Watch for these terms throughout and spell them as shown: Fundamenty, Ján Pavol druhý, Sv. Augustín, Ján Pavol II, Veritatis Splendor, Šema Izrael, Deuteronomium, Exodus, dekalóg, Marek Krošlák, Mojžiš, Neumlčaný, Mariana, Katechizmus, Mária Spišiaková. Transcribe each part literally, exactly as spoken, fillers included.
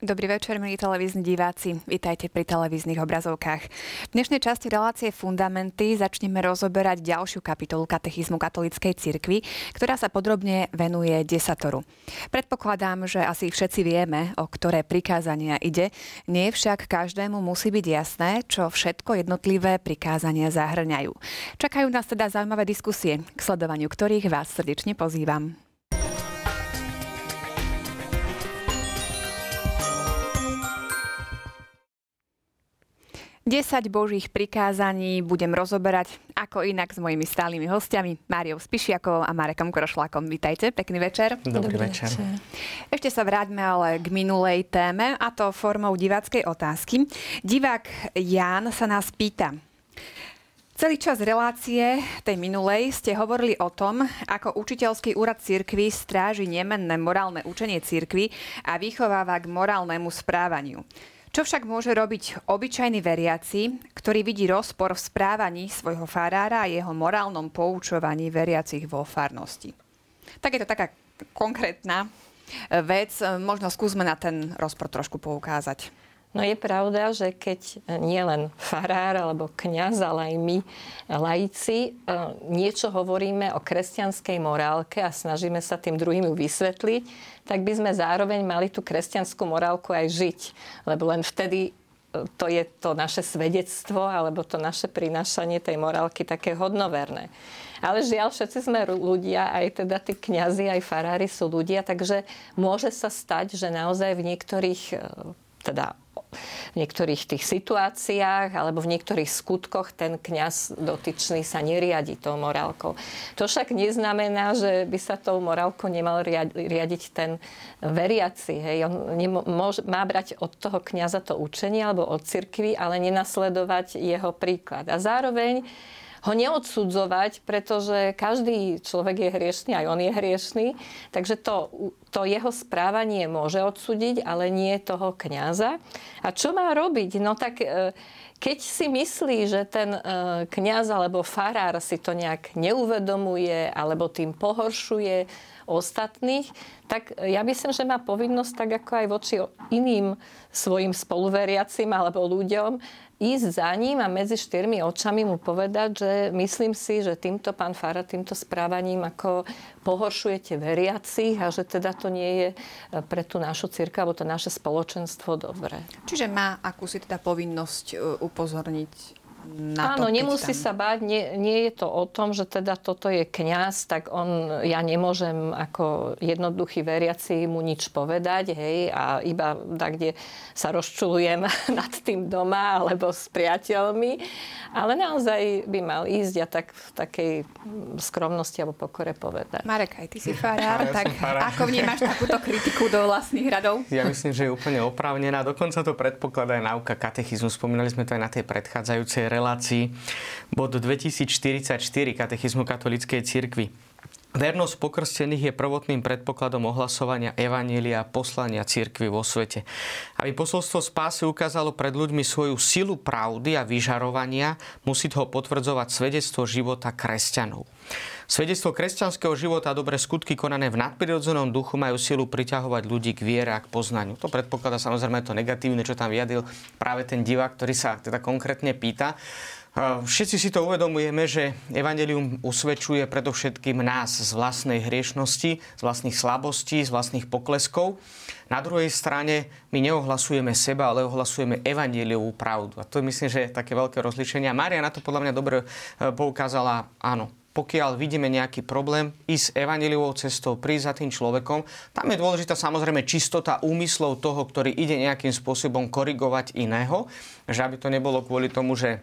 Dobrý večer, milí televízni diváci. Vitajte pri televíznych obrazovkách. V dnešnej časti relácie Fundamenty začneme rozoberať ďalšiu kapitolu katechizmu katolíckej cirkvi, ktorá sa podrobne venuje desatoru. Predpokladám, že asi všetci vieme, o ktoré prikázania ide. Nie však každému musí byť jasné, čo všetko jednotlivé prikázania zahŕňajú. Čakajú nás teda zaujímavé diskusie, k sledovaniu ktorých vás srdečne pozývam. desať božích prikázaní budem rozoberať ako inak s mojimi stálymi hostiami Máriou Spišiakovou a Marekom Krošlákom. Vítajte, pekný večer. Dobrý, Dobrý večer. večer. Ešte sa vráťme ale k minulej téme, a to formou diváckej otázky. Divák Ján sa nás pýta. Celý čas relácie tej minulej ste hovorili o tom, ako učiteľský úrad cirkvi stráži nemenné morálne učenie cirkvi a vychováva k morálnemu správaniu. Čo však môže robiť obyčajný veriaci, ktorý vidí rozpor v správaní svojho farára a jeho morálnom poučovaní veriacich vo farnosti? Tak je to taká konkrétna vec. Možno skúsme na ten rozpor trošku poukázať. No je pravda, že keď nie len farár alebo kňaz, ale aj my, laici, niečo hovoríme o kresťanskej morálke a snažíme sa tým druhým ju vysvetliť, tak by sme zároveň mali tú kresťanskú morálku aj žiť. Lebo len vtedy to je to naše svedectvo alebo to naše prinášanie tej morálky také hodnoverné. Ale žiaľ, všetci sme ľudia, aj teda tí kňazi, aj farári sú ľudia, takže môže sa stať, že naozaj v niektorých... teda v niektorých tých situáciách alebo v niektorých skutkoch ten kňaz dotyčný sa neriadi tou morálkou. To však neznamená, že by sa tou morálkou nemal riadiť ten veriaci. Hej. On má brať od toho kňaza to učenie alebo od cirkvi, ale nenasledovať jeho príklad. A zároveň ho neodsudzovať, pretože každý človek je hriešný, aj on je hriešný. Takže to, to jeho správanie môže odsúdiť, ale nie toho kňaza. A čo má robiť? No tak keď si myslí, že ten kňaz alebo farár si to nejak neuvedomuje alebo tým pohoršuje ostatných, tak ja myslím, že má povinnosť tak ako aj voči iným svojim spoluveriacim alebo ľuďom ísť za ním a medzi štyrmi očami mu povedať, že myslím si, že týmto pán farár, týmto správaním ako pohoršujete veriacich a že teda to nie je pre tú našu cirkev alebo to naše spoločenstvo dobré. Čiže má akúsi teda povinnosť upozorniť. Áno, to, nemusí tam sa báť, nie, nie je to o tom, že teda toto je kňaz, tak on, ja nemôžem ako jednoduchý veriaci mu nič povedať, hej, a iba takde sa rozčulujem nad tým doma, alebo s priateľmi, ale naozaj by mal ísť a tak v takej skromnosti alebo pokore povedať. Marek, aj ty si farár, ja tak farár. Ako vnímaš takúto kritiku do vlastných radov? Ja myslím, že je úplne oprávnená, dokonca to predpokladá aj náuka katechizmu, spomínali sme to aj na tej predchádzajúcej relácii, bod dvetisícštyridsaťštyri katechizmu katolíckej cirkvi. Vernosť pokrstených je prvotným predpokladom ohlasovania evanjelia a poslania cirkvi vo svete. Aby posolstvo spásy ukázalo pred ľuďmi svoju silu pravdy a vyžarovania, musí ho potvrdzovať svedectvo života kresťanov. Svedectvo kresťanského života a dobré skutky konané v nadprirodzenom duchu majú silu priťahovať ľudí k viere a k poznaniu. To predpokladá samozrejme to negatívne, čo tam vyjadil práve ten divák, ktorý sa teda konkrétne pýta. Všetci si to uvedomujeme, že evanjelium usvedčuje predovšetkým nás z vlastnej hriešnosti, z vlastných slabostí, z vlastných pokleskov. Na druhej strane my neohlasujeme seba, ale ohlasujeme evanjeliovú pravdu. A to myslím, že je také veľké rozlíšenie. Mária na to podľa mňa dobre poukázala, áno. Pokiaľ vidíme nejaký problém, ísť evanjeliovou cestou, prísť za tým človekom. Tam je dôležitá samozrejme čistota úmyslov toho, ktorý ide nejakým spôsobom korigovať iného. Že aby to nebolo kvôli tomu, že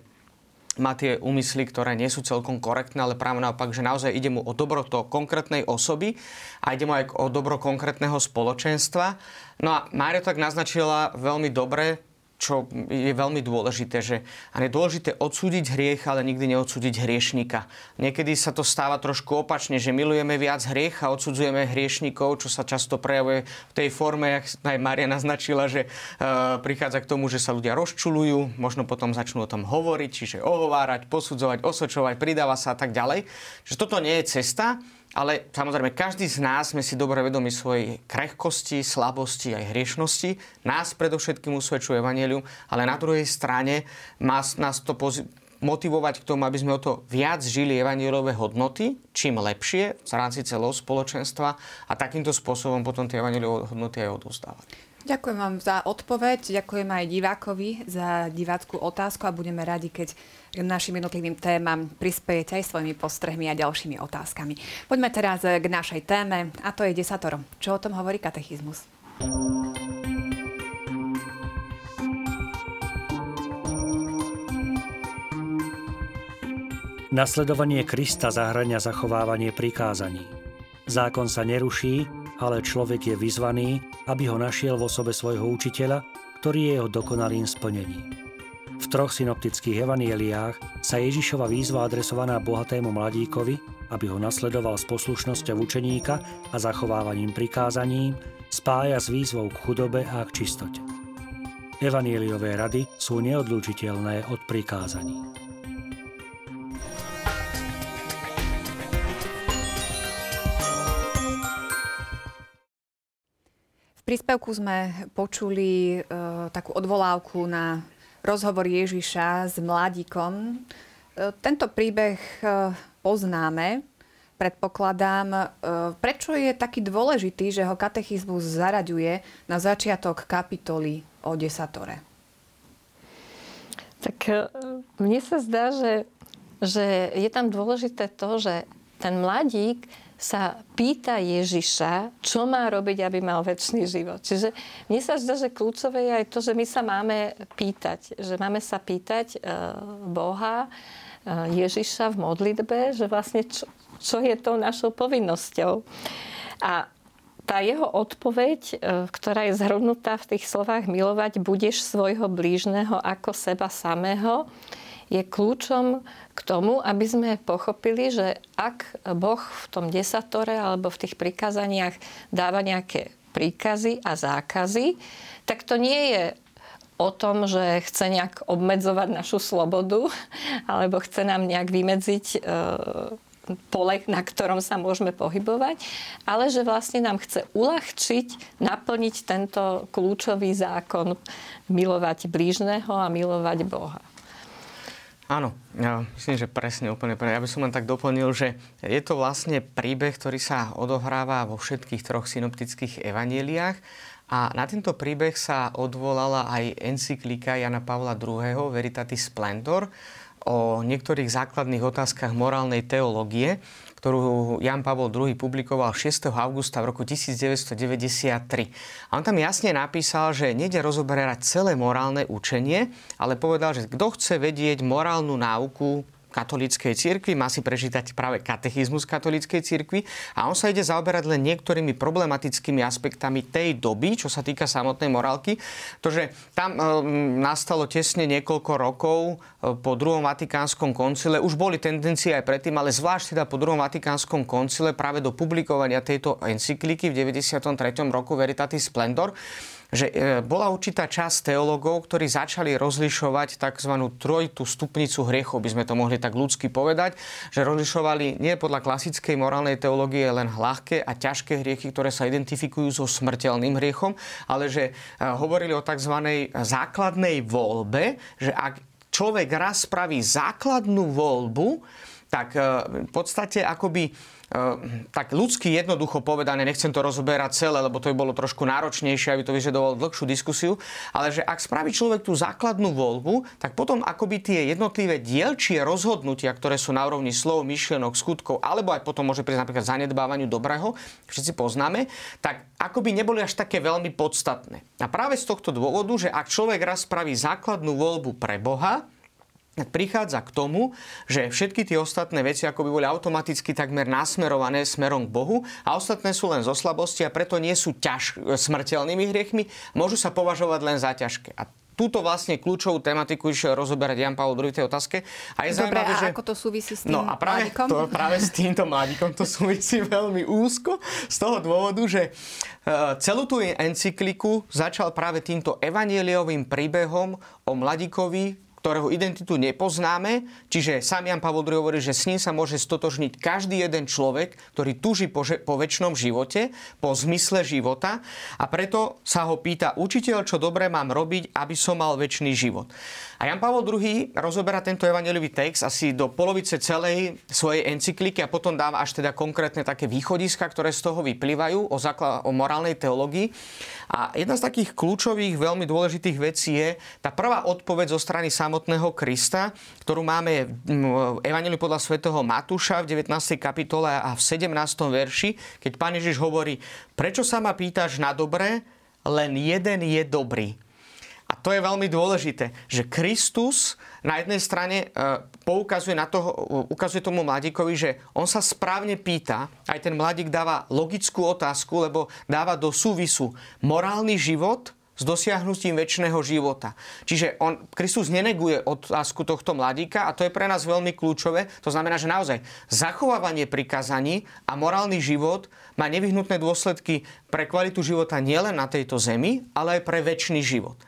má tie úmysly, ktoré nie sú celkom korektné, ale práve naopak, že naozaj ide mu o dobro to konkrétnej osoby a ide mu aj o dobro konkrétneho spoločenstva. No a Mária tak naznačila veľmi dobre, čo je veľmi dôležité, že a je dôležité odsúdiť hriech, ale nikdy neodsúdiť hriešnika. Niekedy sa to stáva trošku opačne, že milujeme viac hriech a odsudzujeme hriešnikov, čo sa často prejavuje v tej forme, jak aj Mária naznačila, že e, prichádza k tomu, že sa ľudia rozčulujú, možno potom začnú o tom hovoriť, čiže ohovárať, posudzovať, osočovať, pridáva sa a tak ďalej. Že toto nie je cesta. A Ale samozrejme, každý z nás sme si dobre vedomi svojej krehkosti, slabosti aj hriešnosti. Nás predovšetkým usvedčuje evanjelium, ale na druhej strane má nás to poz- motivovať k tomu, aby sme o to viac žili evanjeliové hodnoty, čím lepšie, v rámci celého spoločenstva a takýmto spôsobom potom tie evanjeliové hodnoty aj odovzdávať. Ďakujem vám za odpoveď, ďakujem aj divákovi za divácku otázku a budeme radi, keď našim jednotlivým témam prispiejete aj svojimi postrehmi a ďalšími otázkami. Poďme teraz k našej téme a to je desatoro. Čo o tom hovorí katechizmus? Nasledovanie Krista zahŕňa zachovávanie prikázaní. Zákon sa neruší, ale človek je vyzvaný, aby ho našiel v osobe svojho učiteľa, ktorý je jeho dokonalým splnením. V troch synoptických evanjeliách sa Ježišova výzva adresovaná bohatému mladíkovi, aby ho nasledoval s poslušnosťou učeníka a zachovávaním prikázaním, spája s výzvou k chudobe a k čistote. Evanjeliové rady sú neodlúčiteľné od prikázaní. V príspevku sme počuli e, takú odvolávku na rozhovor Ježiša s mladíkom. E, tento príbeh e, poznáme, predpokladám. E, prečo je taký dôležitý, že ho katechizmus zaraďuje na začiatok kapitoly o desatore? Tak e, mne sa zdá, že, že je tam dôležité to, že ten mladík sa pýta Ježiša, čo má robiť, aby mal večný život. Čiže mne sa zdá, že kľúčové je aj to, že my sa máme pýtať. Že máme sa pýtať Boha, Ježiša v modlitbe, že vlastne čo, čo je tou našou povinnosťou. A tá jeho odpoveď, ktorá je zhrnutá v tých slovách milovať budeš svojho blížneho ako seba samého, je kľúčom k tomu, aby sme pochopili, že ak Boh v tom desatore alebo v tých prikázaniach dáva nejaké príkazy a zákazy, tak to nie je o tom, že chce nejak obmedzovať našu slobodu alebo chce nám nejak vymedziť pole, na ktorom sa môžeme pohybovať, ale že vlastne nám chce uľahčiť, naplniť tento kľúčový zákon milovať blížneho a milovať Boha. Áno, ja myslím, že presne úplne. Ja by som len tak doplnil, že je to vlastne príbeh, ktorý sa odohráva vo všetkých troch synoptických evanjeliách a na tento príbeh sa odvolala aj encyklika Jana Pavla druhého. Veritatis Splendor o niektorých základných otázkach morálnej teológie, ktorú Ján Pavol druhý. Publikoval šiesteho augusta v roku devätnásťstodeväťdesiattri. A on tam jasne napísal, že nejde rozoberať celé morálne učenie, ale povedal, že kto chce vedieť morálnu náuku katolíckej cirkvi, má si prečítať práve katechizmus katolíckej cirkvi a on sa ide zaoberať len niektorými problematickými aspektami tej doby, čo sa týka samotnej morálky. Tože tam nastalo tesne niekoľko rokov po druhom vatikánskom koncile. Už boli tendencie aj predtým, ale zvlášť teda po druhom vatikánskom koncile práve do publikovania tejto encykliky v deväťdesiatom treťom roku Veritatis Splendor, že bola určitá časť teológov, ktorí začali rozlišovať tzv. Trojitú stupnicu hriechov, by sme to mohli tak ľudsky povedať, že rozlišovali nie podľa klasickej morálnej teológie len ľahké a ťažké hriechy, ktoré sa identifikujú so smrteľným hriechom, ale že hovorili o tzv. Základnej voľbe, že ak človek raz spraví základnú voľbu, tak v podstate akoby tak ľudsky jednoducho povedané, nechcem to rozoberať celé, lebo to by bolo trošku náročnejšie, aby to vyžadovalo dlhšiu diskusiu, ale že ak spraví človek tú základnú voľbu, tak potom akoby tie jednotlivé dielčie rozhodnutia, ktoré sú na úrovni slov, myšlienok, skutkov, alebo aj potom môže prísť napríklad zanedbávaniu dobrého, všetci poznáme, tak akoby neboli až také veľmi podstatné. A práve z tohto dôvodu, že ak človek raz spraví základnú voľbu pre Boha, tak prichádza k tomu, že všetky tie ostatné veci akoby boli automaticky takmer nasmerované smerom k Bohu a ostatné sú len zo slabosti a preto nie sú ťaž, smrteľnými hriechmi, môžu sa považovať len za ťažké. A túto vlastne kľúčovú tematiku išiel rozoberať Ján Pavol druhý. V tej otázke. A je Dobre, zaujímavé, a že... ako to súvisí s tým no, a práve mládikom? To, práve s týmto mládikom to súvisí veľmi úzko z toho dôvodu, že celú tú encykliku začal práve týmto evanjeliovým príbehom o mladíkovi, ktorého identitu nepoznáme, čiže sám Ján Pavol druhý hovorí, že s ním sa môže stotožniť každý jeden človek, ktorý túži po, po večnom živote, po zmysle života, a preto sa ho pýta učiteľ, čo dobre mám robiť, aby som mal večný život. A Ján Pavol druhý rozoberá tento evanjeliový text asi do polovice celej svojej encykliky a potom dáva až teda konkrétne také východiska, ktoré z toho vyplývajú o, zákl- o morálnej teológii. A jedna z takých kľúčových, veľmi dôležitých vecí je tá prvá odpoveď zo strany samotného Krista, ktorú máme v Evanjeliu podľa svätého Matúša v devätnástej kapitole a v sedemnástom verši, keď Pán Ježiš hovorí: prečo sa ma pýtaš na dobré? Len jeden je dobrý. A to je veľmi dôležité, že Kristus na jednej strane poukazuje na toho, ukazuje tomu mladíkovi, že on sa správne pýta, aj ten mladík dáva logickú otázku, lebo dáva do súvisu morálny život s dosiahnutím večného života. Čiže on, Kristus neneguje otázku tohto mladíka, a to je pre nás veľmi kľúčové. To znamená, že naozaj zachovávanie prikázaní a morálny život má nevyhnutné dôsledky pre kvalitu života nielen na tejto zemi, ale aj pre večný život.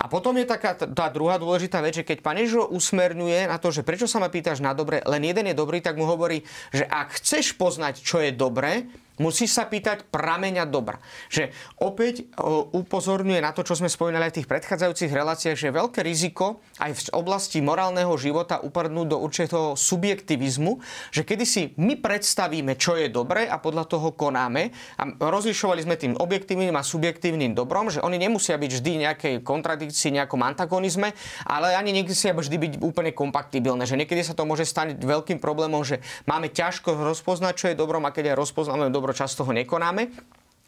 A potom je taká tá druhá dôležitá vec, že keď Pán Ježiš usmerňuje na to, že prečo sa ma pýtaš na dobre, len jeden je dobrý, tak mu hovorí, že ak chceš poznať, čo je dobré, musíš sa pýtať prameňa dobra. Že opäť upozorňuje na to, čo sme spomínali aj v tých predchádzajúcich reláciách, že je veľké riziko aj v oblasti morálneho života upadnúť do určitého subjektivizmu, že kedysi my predstavíme, čo je dobré, a podľa toho konáme. A rozlišovali sme tým objektívnym a subjektívnym dobrom, že oni nemusia byť vždy nejakej kontradikcii, nejakom antagonizme, ale ani nemusia vždy byť úplne kompaktibilné. Že niekedy sa to môže stať veľkým problémom, že máme ťažko rozpoznať, čo je dobrom, a keď aj rozpoznáme dobro, často ho nekonáme.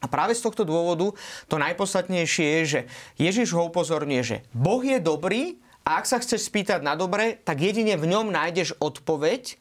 A práve z tohto dôvodu to najpodstatnejšie je, že Ježiš ho upozorňuje, že Boh je dobrý, a ak sa chceš spýtať na dobre, tak jedine v ňom nájdeš odpoveď,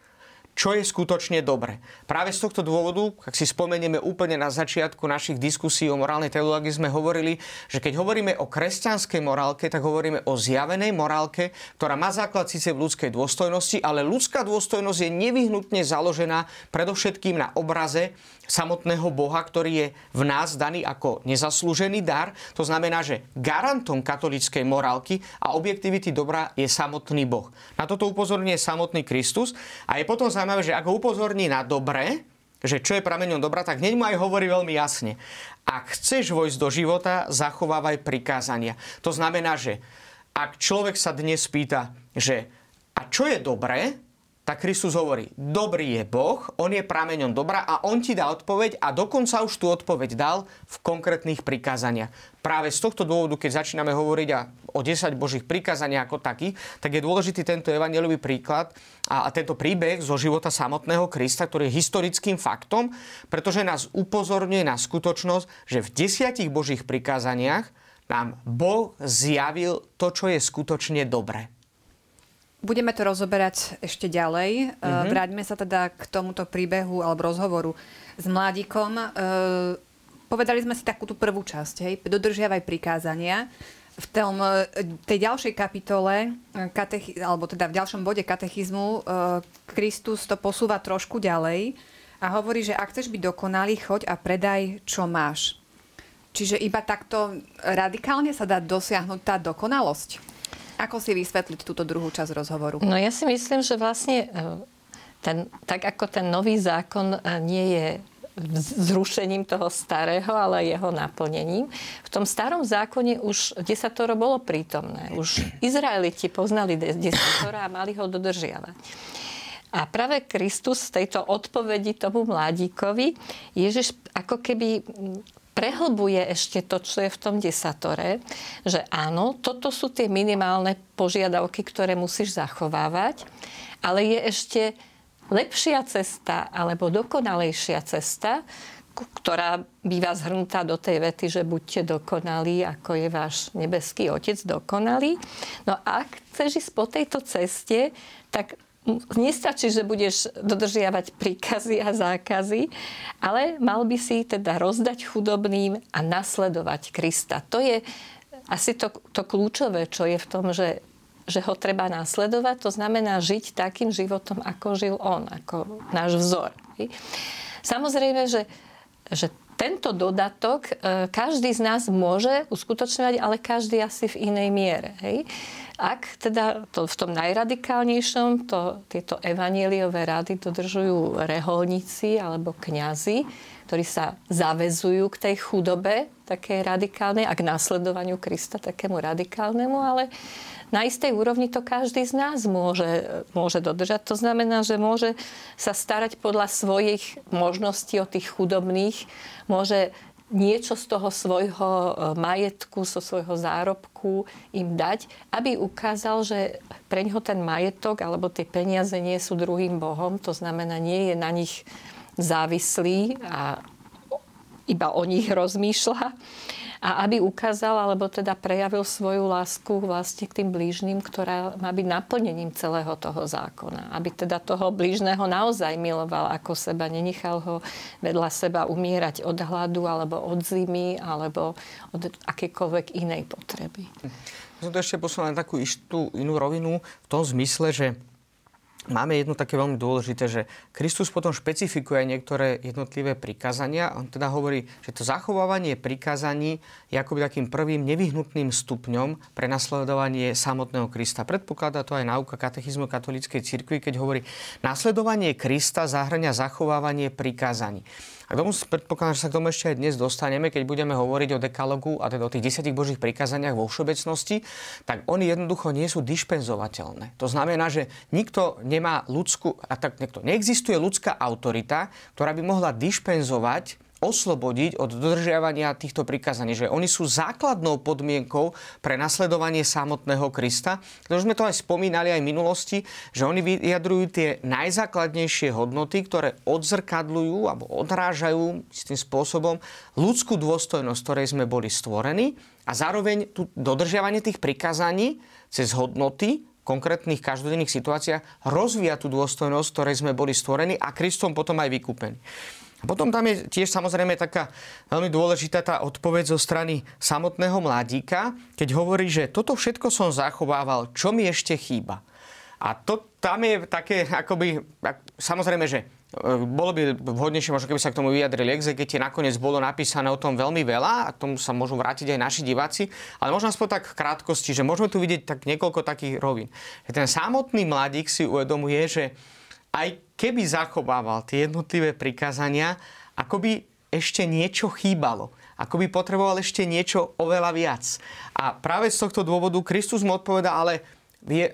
čo je skutočne dobre. Práve z tohto dôvodu, ak si spomenieme úplne na začiatku našich diskusí o morálnej teológii, sme hovorili, že keď hovoríme o kresťanskej morálke, tak hovoríme o zjavenej morálke, ktorá má základ síce v ľudskej dôstojnosti, ale ľudská dôstojnosť je nevyhnutne založená predovšetkým na obraze samotného Boha, ktorý je v nás daný ako nezaslúžený dar. To znamená, že garantom katolíckej morálky a objektivity dobra je samotný Boh. Na toto upozorňuje samotný Kristus, a je potom zaujímavé, že ako upozorní na dobré, že čo je prameňom dobra, tak hneď mu aj hovorí veľmi jasne: ak chceš vojsť do života, zachovávaj prikázania. To znamená, že ak človek sa dnes pýta, že a čo je dobré, tak Kristus hovorí: dobrý je Boh, on je prameňom dobra, a on ti dá odpoveď, a dokonca už tú odpoveď dal v konkrétnych prikázaniach. Práve z tohto dôvodu, keď začíname hovoriť o desať božích prikázaniach ako takých, tak je dôležitý tento evanjeliový príklad a tento príbeh zo života samotného Krista, ktorý je historickým faktom, pretože nás upozorňuje na skutočnosť, že v desiatich božích prikázaniach nám Boh zjavil to, čo je skutočne dobré. Budeme to rozoberať ešte ďalej. Mm-hmm. Vráťme sa teda k tomuto príbehu alebo rozhovoru s mladíkom. E, povedali sme si takú tú prvú časť, hej? Dodržiavaj prikázania. V tom, tej ďalšej kapitole, katechi, alebo teda v ďalšom bode katechizmu, e, Kristus to posúva trošku ďalej a hovorí, že ak chceš byť dokonalý, choď a predaj, čo máš. Čiže iba takto radikálne sa dá dosiahnuť tá dokonalosť. Ako si vysvetliť túto druhú časť rozhovoru? No ja si myslím, že vlastne ten, tak ako ten nový zákon nie je zrušením toho starého, ale jeho naplnením. V tom starom zákone už desatoro bolo prítomné. Už Izraeliti poznali desatora a mali ho dodržiavať. A práve Kristus v tejto odpovedi tomu mladíkovi, Ježiš ako keby prehlbuje ešte to, čo je v tom desatore, že áno, toto sú tie minimálne požiadavky, ktoré musíš zachovávať, ale je ešte lepšia cesta alebo dokonalejšia cesta, ktorá býva zhrnutá do tej vety, že buďte dokonalí, ako je váš nebeský Otec dokonalý. No a ak chceš ísť po tejto ceste, tak nestačí, že budeš dodržiavať príkazy a zákazy, ale mal by si teda rozdať chudobným a nasledovať Krista. To je asi to, to kľúčové, čo je v tom, že, že ho treba nasledovať. To znamená žiť takým životom, ako žil on, ako náš vzor. Samozrejme, že, že tento dodatok každý z nás môže uskutočňovať, ale každý asi v inej miere. Hej? Ak teda to v tom najradikálnejšom, to, tieto evanjeliové rady dodržujú reholníci alebo kňazi, ktorí sa zavezujú k tej chudobe také radikálnej a k nasledovaniu Krista takému radikálnemu, ale na istej úrovni to každý z nás môže, môže dodržať. To znamená, že môže sa starať podľa svojich možností o tých chudobných, môže niečo z toho svojho majetku, zo svojho zárobku im dať, aby ukázal, že preňho ten majetok alebo tie peniaze nie sú druhým bohom, to znamená, nie je na nich závislý a iba o nich rozmýšľa, a aby ukázal alebo teda prejavil svoju lásku vlastne k tým blížnym, ktorá má byť naplnením celého toho zákona, aby teda toho blížneho naozaj miloval ako seba, nenechal ho vedľa seba umierať od hladu alebo od zimy alebo od akékoľvek inej potreby. Som to ešte posunul na takú istú inú rovinu v tom zmysle, že máme jedno také veľmi dôležité, že Kristus potom špecifikuje niektoré jednotlivé prikázania. On teda hovorí, že to zachovávanie prikázaní je akoby takým prvým nevyhnutným stupňom pre nasledovanie samotného Krista. Predpokladá to aj náuka katechizmu katolíckej cirkvi, keď hovorí, nasledovanie Krista zahŕňa zachovávanie prikázaní. A k tomu predpokladám, že sa k tomu ešte aj dnes dostaneme, keď budeme hovoriť o dekalogu a teda o tých desiatich božích prikázaniach vo všeobecnosti, tak oni jednoducho nie sú dispenzovateľné. To znamená, že nikto nemá ľudskú, a tak niekto, neexistuje ľudská autorita, ktorá by mohla dispenzovať, oslobodiť od dodržiavania týchto prikázaní, že oni sú základnou podmienkou pre nasledovanie samotného Krista. Takže sme to aj spomínali aj v minulosti, že oni vyjadrujú tie najzákladnejšie hodnoty, ktoré odzrkadľujú alebo odrážajú istým spôsobom ľudskú dôstojnosť, ktorej sme boli stvorení, a zároveň tu dodržiavanie tých prikázaní cez hodnoty konkrétnych každodenných situáciách rozvíja tú dôstojnosť, ktorej sme boli stvorení a Kristom potom aj vykúpení. A potom tam je tiež samozrejme taká veľmi dôležitá tá odpoveď zo strany samotného mladíka, keď hovorí, že toto všetko som zachovával, čo mi ešte chýba. A to tam je také, akoby, samozrejme, že bolo by vhodnejšie, možno keby sa k tomu vyjadrili exegeti, nakoniec bolo napísané o tom veľmi veľa a k tomu sa môžu vrátiť aj naši diváci, ale možno aspoň tak v krátkosti, že môžeme tu vidieť tak niekoľko takých rovín. Ten samotný mladík si uvedomuje, že aj keby zachovával tie jednotlivé prikázania, akoby ešte niečo chýbalo. Akoby potreboval ešte niečo oveľa viac. A práve z tohto dôvodu Kristus mu odpovedá ale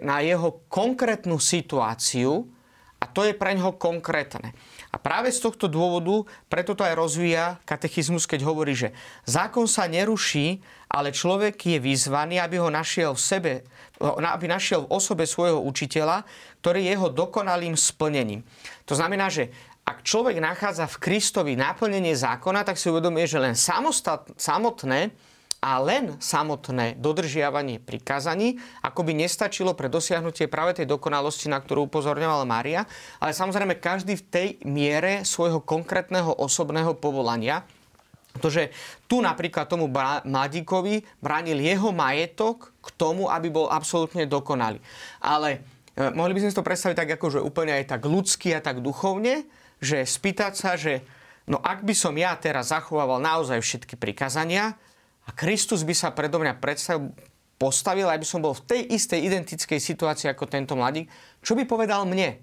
na jeho konkrétnu situáciu a to je pre ňoho konkrétne. A práve z tohto dôvodu preto to aj rozvíja katechizmus, keď hovorí, že zákon sa neruší, ale človek je vyzvaný, aby ho našiel v sebe, aby našiel v osobe svojho učiteľa, ktorý je jeho dokonalým splnením. To znamená, že ak človek nachádza v Kristovi naplnenie zákona, tak si uvedomuje, že len samotné a len samotné dodržiavanie prikázaní akoby nestačilo pre dosiahnutie práve tej dokonalosti, na ktorú upozorňovala Mária, ale samozrejme každý v tej miere svojho konkrétneho osobného povolania. Pretože tu napríklad tomu mladíkovi bránil jeho majetok k tomu, aby bol absolútne dokonalý. Ale eh, mohli by sme si to predstaviť tak akože úplne aj tak ľudsky a tak duchovne, že spýtať sa, že no ak by som ja teraz zachovával naozaj všetky prikázania, a Kristus by sa predo mňa predstavil, postavil, aby som bol v tej istej identickej situácii ako tento mladík, čo by povedal mne?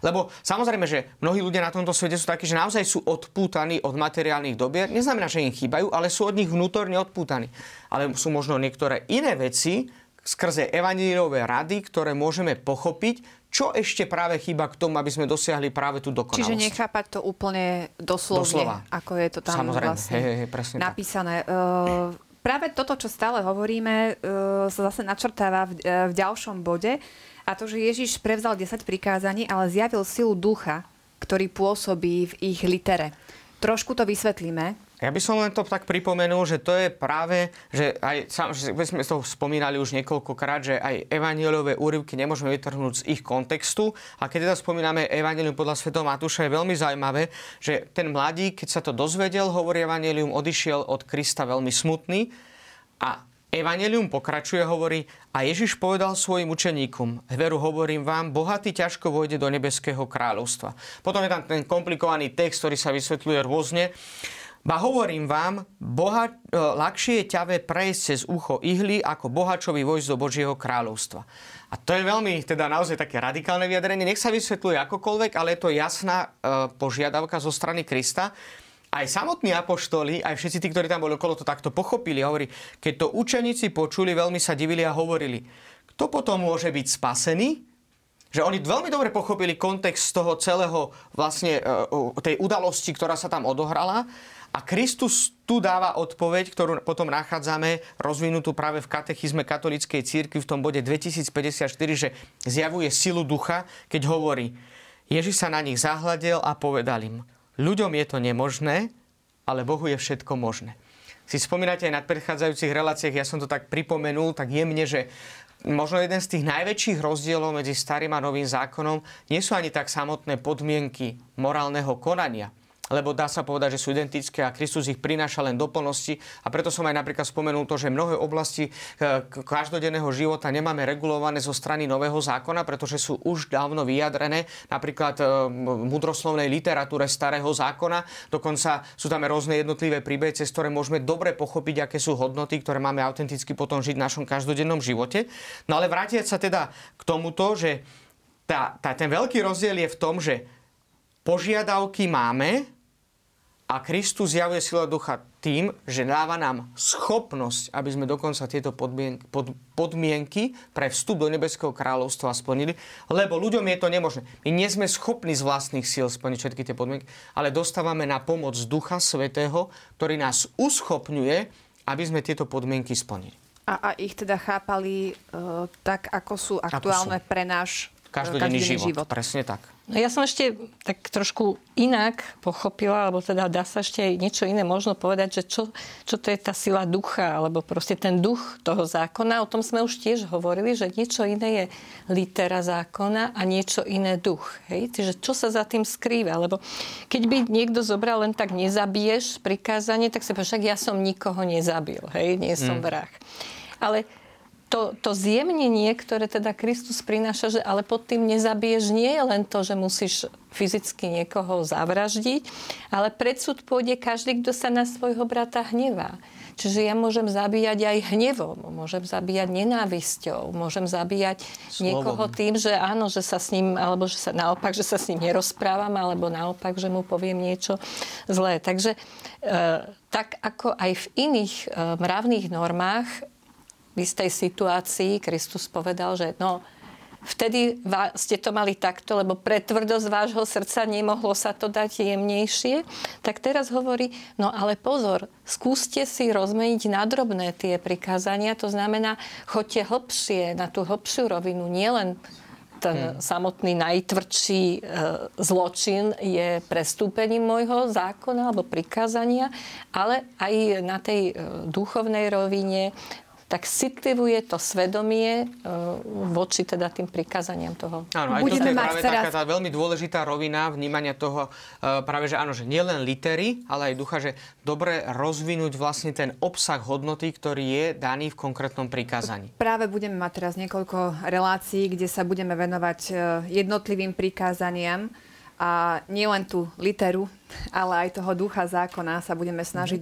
Lebo samozrejme, že mnohí ľudia na tomto svete sú takí, že naozaj sú odpútaní od materiálnych dobier. Neznamená, že im chýbajú, ale sú od nich vnútorne odpútaní. Ale sú možno niektoré iné veci skrze evanjeliové rady, ktoré môžeme pochopiť, čo ešte práve chýba k tomu, aby sme dosiahli práve tú dokonalosť. Čiže nechápať to úplne doslovne, Doslova. ako je to tam vlastne hej, hej, presne napísané. Uh, práve toto, čo stále hovoríme, uh, sa zase načrtáva v, uh, v ďalšom bode, a to, že Ježiš prevzal desať prikázaní, ale zjavil silu ducha, ktorý pôsobí v ich litere. Trošku to vysvetlíme. Ja by som len to tak pripomenul, že to je práve, že aj sme to spomínali už niekoľkokrát, že aj evanjeliové úryvky nemôžeme vytrhnúť z ich kontextu. A keď teda spomíname evanjelium podľa svätého Matúša, je veľmi zaujímavé, že ten mladík, keď sa to dozvedel, hovorí evanjelium, odišiel od Krista veľmi smutný. A evanjelium pokračuje, hovorí, a Ježiš povedal svojim učeníkom, veru hovorím vám, bohatý ťažko vôjde do nebeského kráľovstva. Potom je tam ten komplikovaný text, ktorý sa vysvetľuje rôzne. Ba hovorím vám, boha, ľahšie je ťave prejsť cez ucho ihly, ako bohačovi vojsť do Božieho kráľovstva. A to je veľmi, teda naozaj také radikálne vyjadrenie. Nech sa vysvetľuje akokoľvek, ale je to jasná e, požiadavka zo strany Krista. Aj samotní apoštoli, aj všetci tí, ktorí tam boli okolo, to takto pochopili. A hovorí, keď to učeníci počuli, veľmi sa divili a hovorili, kto potom môže byť spasený? Že oni veľmi dobre pochopili kontext toho celého vlastne tej udalosti, ktorá sa tam odohrala. A Kristus tu dáva odpoveď, ktorú potom nachádzame rozvinutú práve v katechizme katolíckej cirkvi v tom bode dvetisícpäťdesiatštyri, že zjavuje silu ducha, keď hovorí, Ježiš sa na nich zahľadel a povedal im, ľuďom je to nemožné, ale Bohu je všetko možné. Si spomínate aj na predchádzajúcich reláciách, ja som to tak pripomenul, tak jemne, že možno jeden z tých najväčších rozdielov medzi starým a novým zákonom nie sú ani tak samotné podmienky morálneho konania, lebo dá sa povedať, že sú identické a Kristus ich prináša len do plnosti. A preto som aj napríklad spomenul to, že mnohé oblasti každodenného života nemáme regulované zo strany nového zákona, pretože sú už dávno vyjadrené napríklad v múdroslovnej literatúre starého zákona. Dokonca sú tam rôzne jednotlivé príbehy, cez ktoré môžeme dobre pochopiť, aké sú hodnoty, ktoré máme autenticky potom žiť v našom každodennom živote. No ale vrátiť sa teda k tomuto, že tá, tá, ten veľký rozdiel je v tom, že požiadavky máme a Kristus zjavuje silu ducha tým, že dáva nám schopnosť, aby sme dokonca tieto podmienky, pod, podmienky pre vstup do Nebeského kráľovstva splnili, lebo ľuďom je to nemožné. My nie sme schopní z vlastných síl splniť všetky tie podmienky, ale dostávame na pomoc Ducha Svätého, ktorý nás uschopňuje, aby sme tieto podmienky splnili. A, a ich teda chápali uh, tak, ako sú aktuálne ako sú. pre náš každodenný život. život. Presne tak. No ja som ešte tak trošku inak pochopila, alebo teda dá sa ešte niečo iné možno povedať, že čo, čo to je tá sila ducha, alebo proste ten duch toho zákona. O tom sme už tiež hovorili, že niečo iné je litera zákona a niečo iné duch. Hej? Čiže čo sa za tým skrýva? Lebo keď by niekto zobral len tak nezabiješ prikázanie, tak sa povedal, však ja som nikoho nezabil. Hej? Nie som hmm. vrah. Ale To, to zjemnenie, ktoré teda Kristus prináša, že ale pod tým nezabiješ, nie je len to, že musíš fyzicky niekoho zavraždiť, ale predsud pôjde každý, kto sa na svojho brata hnevá. Čiže ja môžem zabíjať aj hnevom, môžem zabíjať nenávisťou, môžem zabíjať Slovom. niekoho tým, že áno, že sa s ním, alebo že sa naopak, že sa s ním nerozprávam, alebo naopak, že mu poviem niečo zlé. Takže e, tak ako aj v iných e, mravných normách, v istej situácii Kristus povedal, že no, vtedy ste to mali takto, lebo pre tvrdosť vášho srdca nemohlo sa to dať jemnejšie. Tak teraz hovorí, no ale pozor, skúste si rozmeniť nadrobné tie prikázania, to znamená, choďte hlbšie, na tú hlbšiu rovinu, nielen ten hmm. samotný najtvrdší e, zločin je prestúpením môjho zákona alebo prikázania, ale aj na tej e, duchovnej rovine tak citlivuje to svedomie voči teda tým prikázaniam toho. Áno, aj Budeme to je práve taká tá veľmi dôležitá rovina vnímania toho, práve že áno, že nielen litery, ale aj ducha, že dobre rozvinúť vlastne ten obsah hodnoty, ktorý je daný v konkrétnom prikázaní. Práve budeme mať teraz niekoľko relácií, kde sa budeme venovať jednotlivým prikázaniam a nielen tú literu, ale aj toho ducha zákona sa budeme snažiť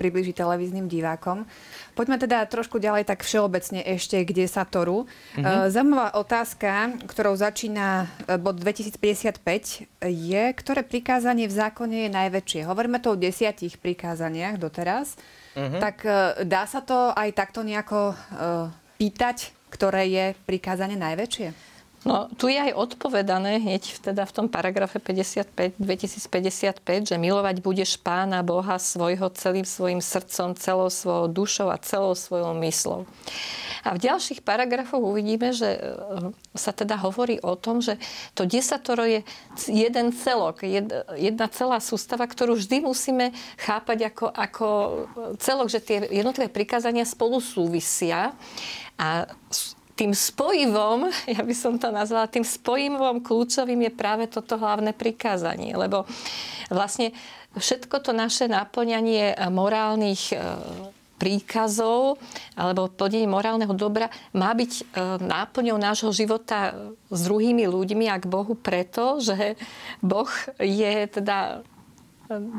priblížiť televíznym divákom. Poďme teda trošku ďalej tak všeobecne ešte k desatoru. Mm-hmm. Zaujímavá otázka, ktorou začína bod dvetisícpäťdesiatpäť, je, ktoré prikázanie v zákone je najväčšie. Hovoríme to o desiatich prikázaniach doteraz. Mm-hmm. Tak dá sa to aj takto nejako pýtať, ktoré je prikázanie najväčšie? No, tu je aj odpovedané hneď teda v tom paragrafe päťdesiatpäť, dvetisícpäťdesiatpäť, že milovať budeš Pána Boha svojho celým svojim srdcom, celou svojou dušou a celou svojou myslou. A v ďalších paragrafoch uvidíme, že sa teda hovorí o tom, že to desatoro je jeden celok, jedna celá sústava, ktorú vždy musíme chápať ako, ako celok, že tie jednotlivé prikázania spolu súvisia a tým spojivom, ja by som to nazvala, tým spojivom kľúčovým je práve toto hlavné prikázanie. Lebo vlastne všetko to naše naplňanie morálnych príkazov alebo plnenie morálneho dobra má byť náplňou nášho života s druhými ľuďmi a k Bohu preto, že Boh je teda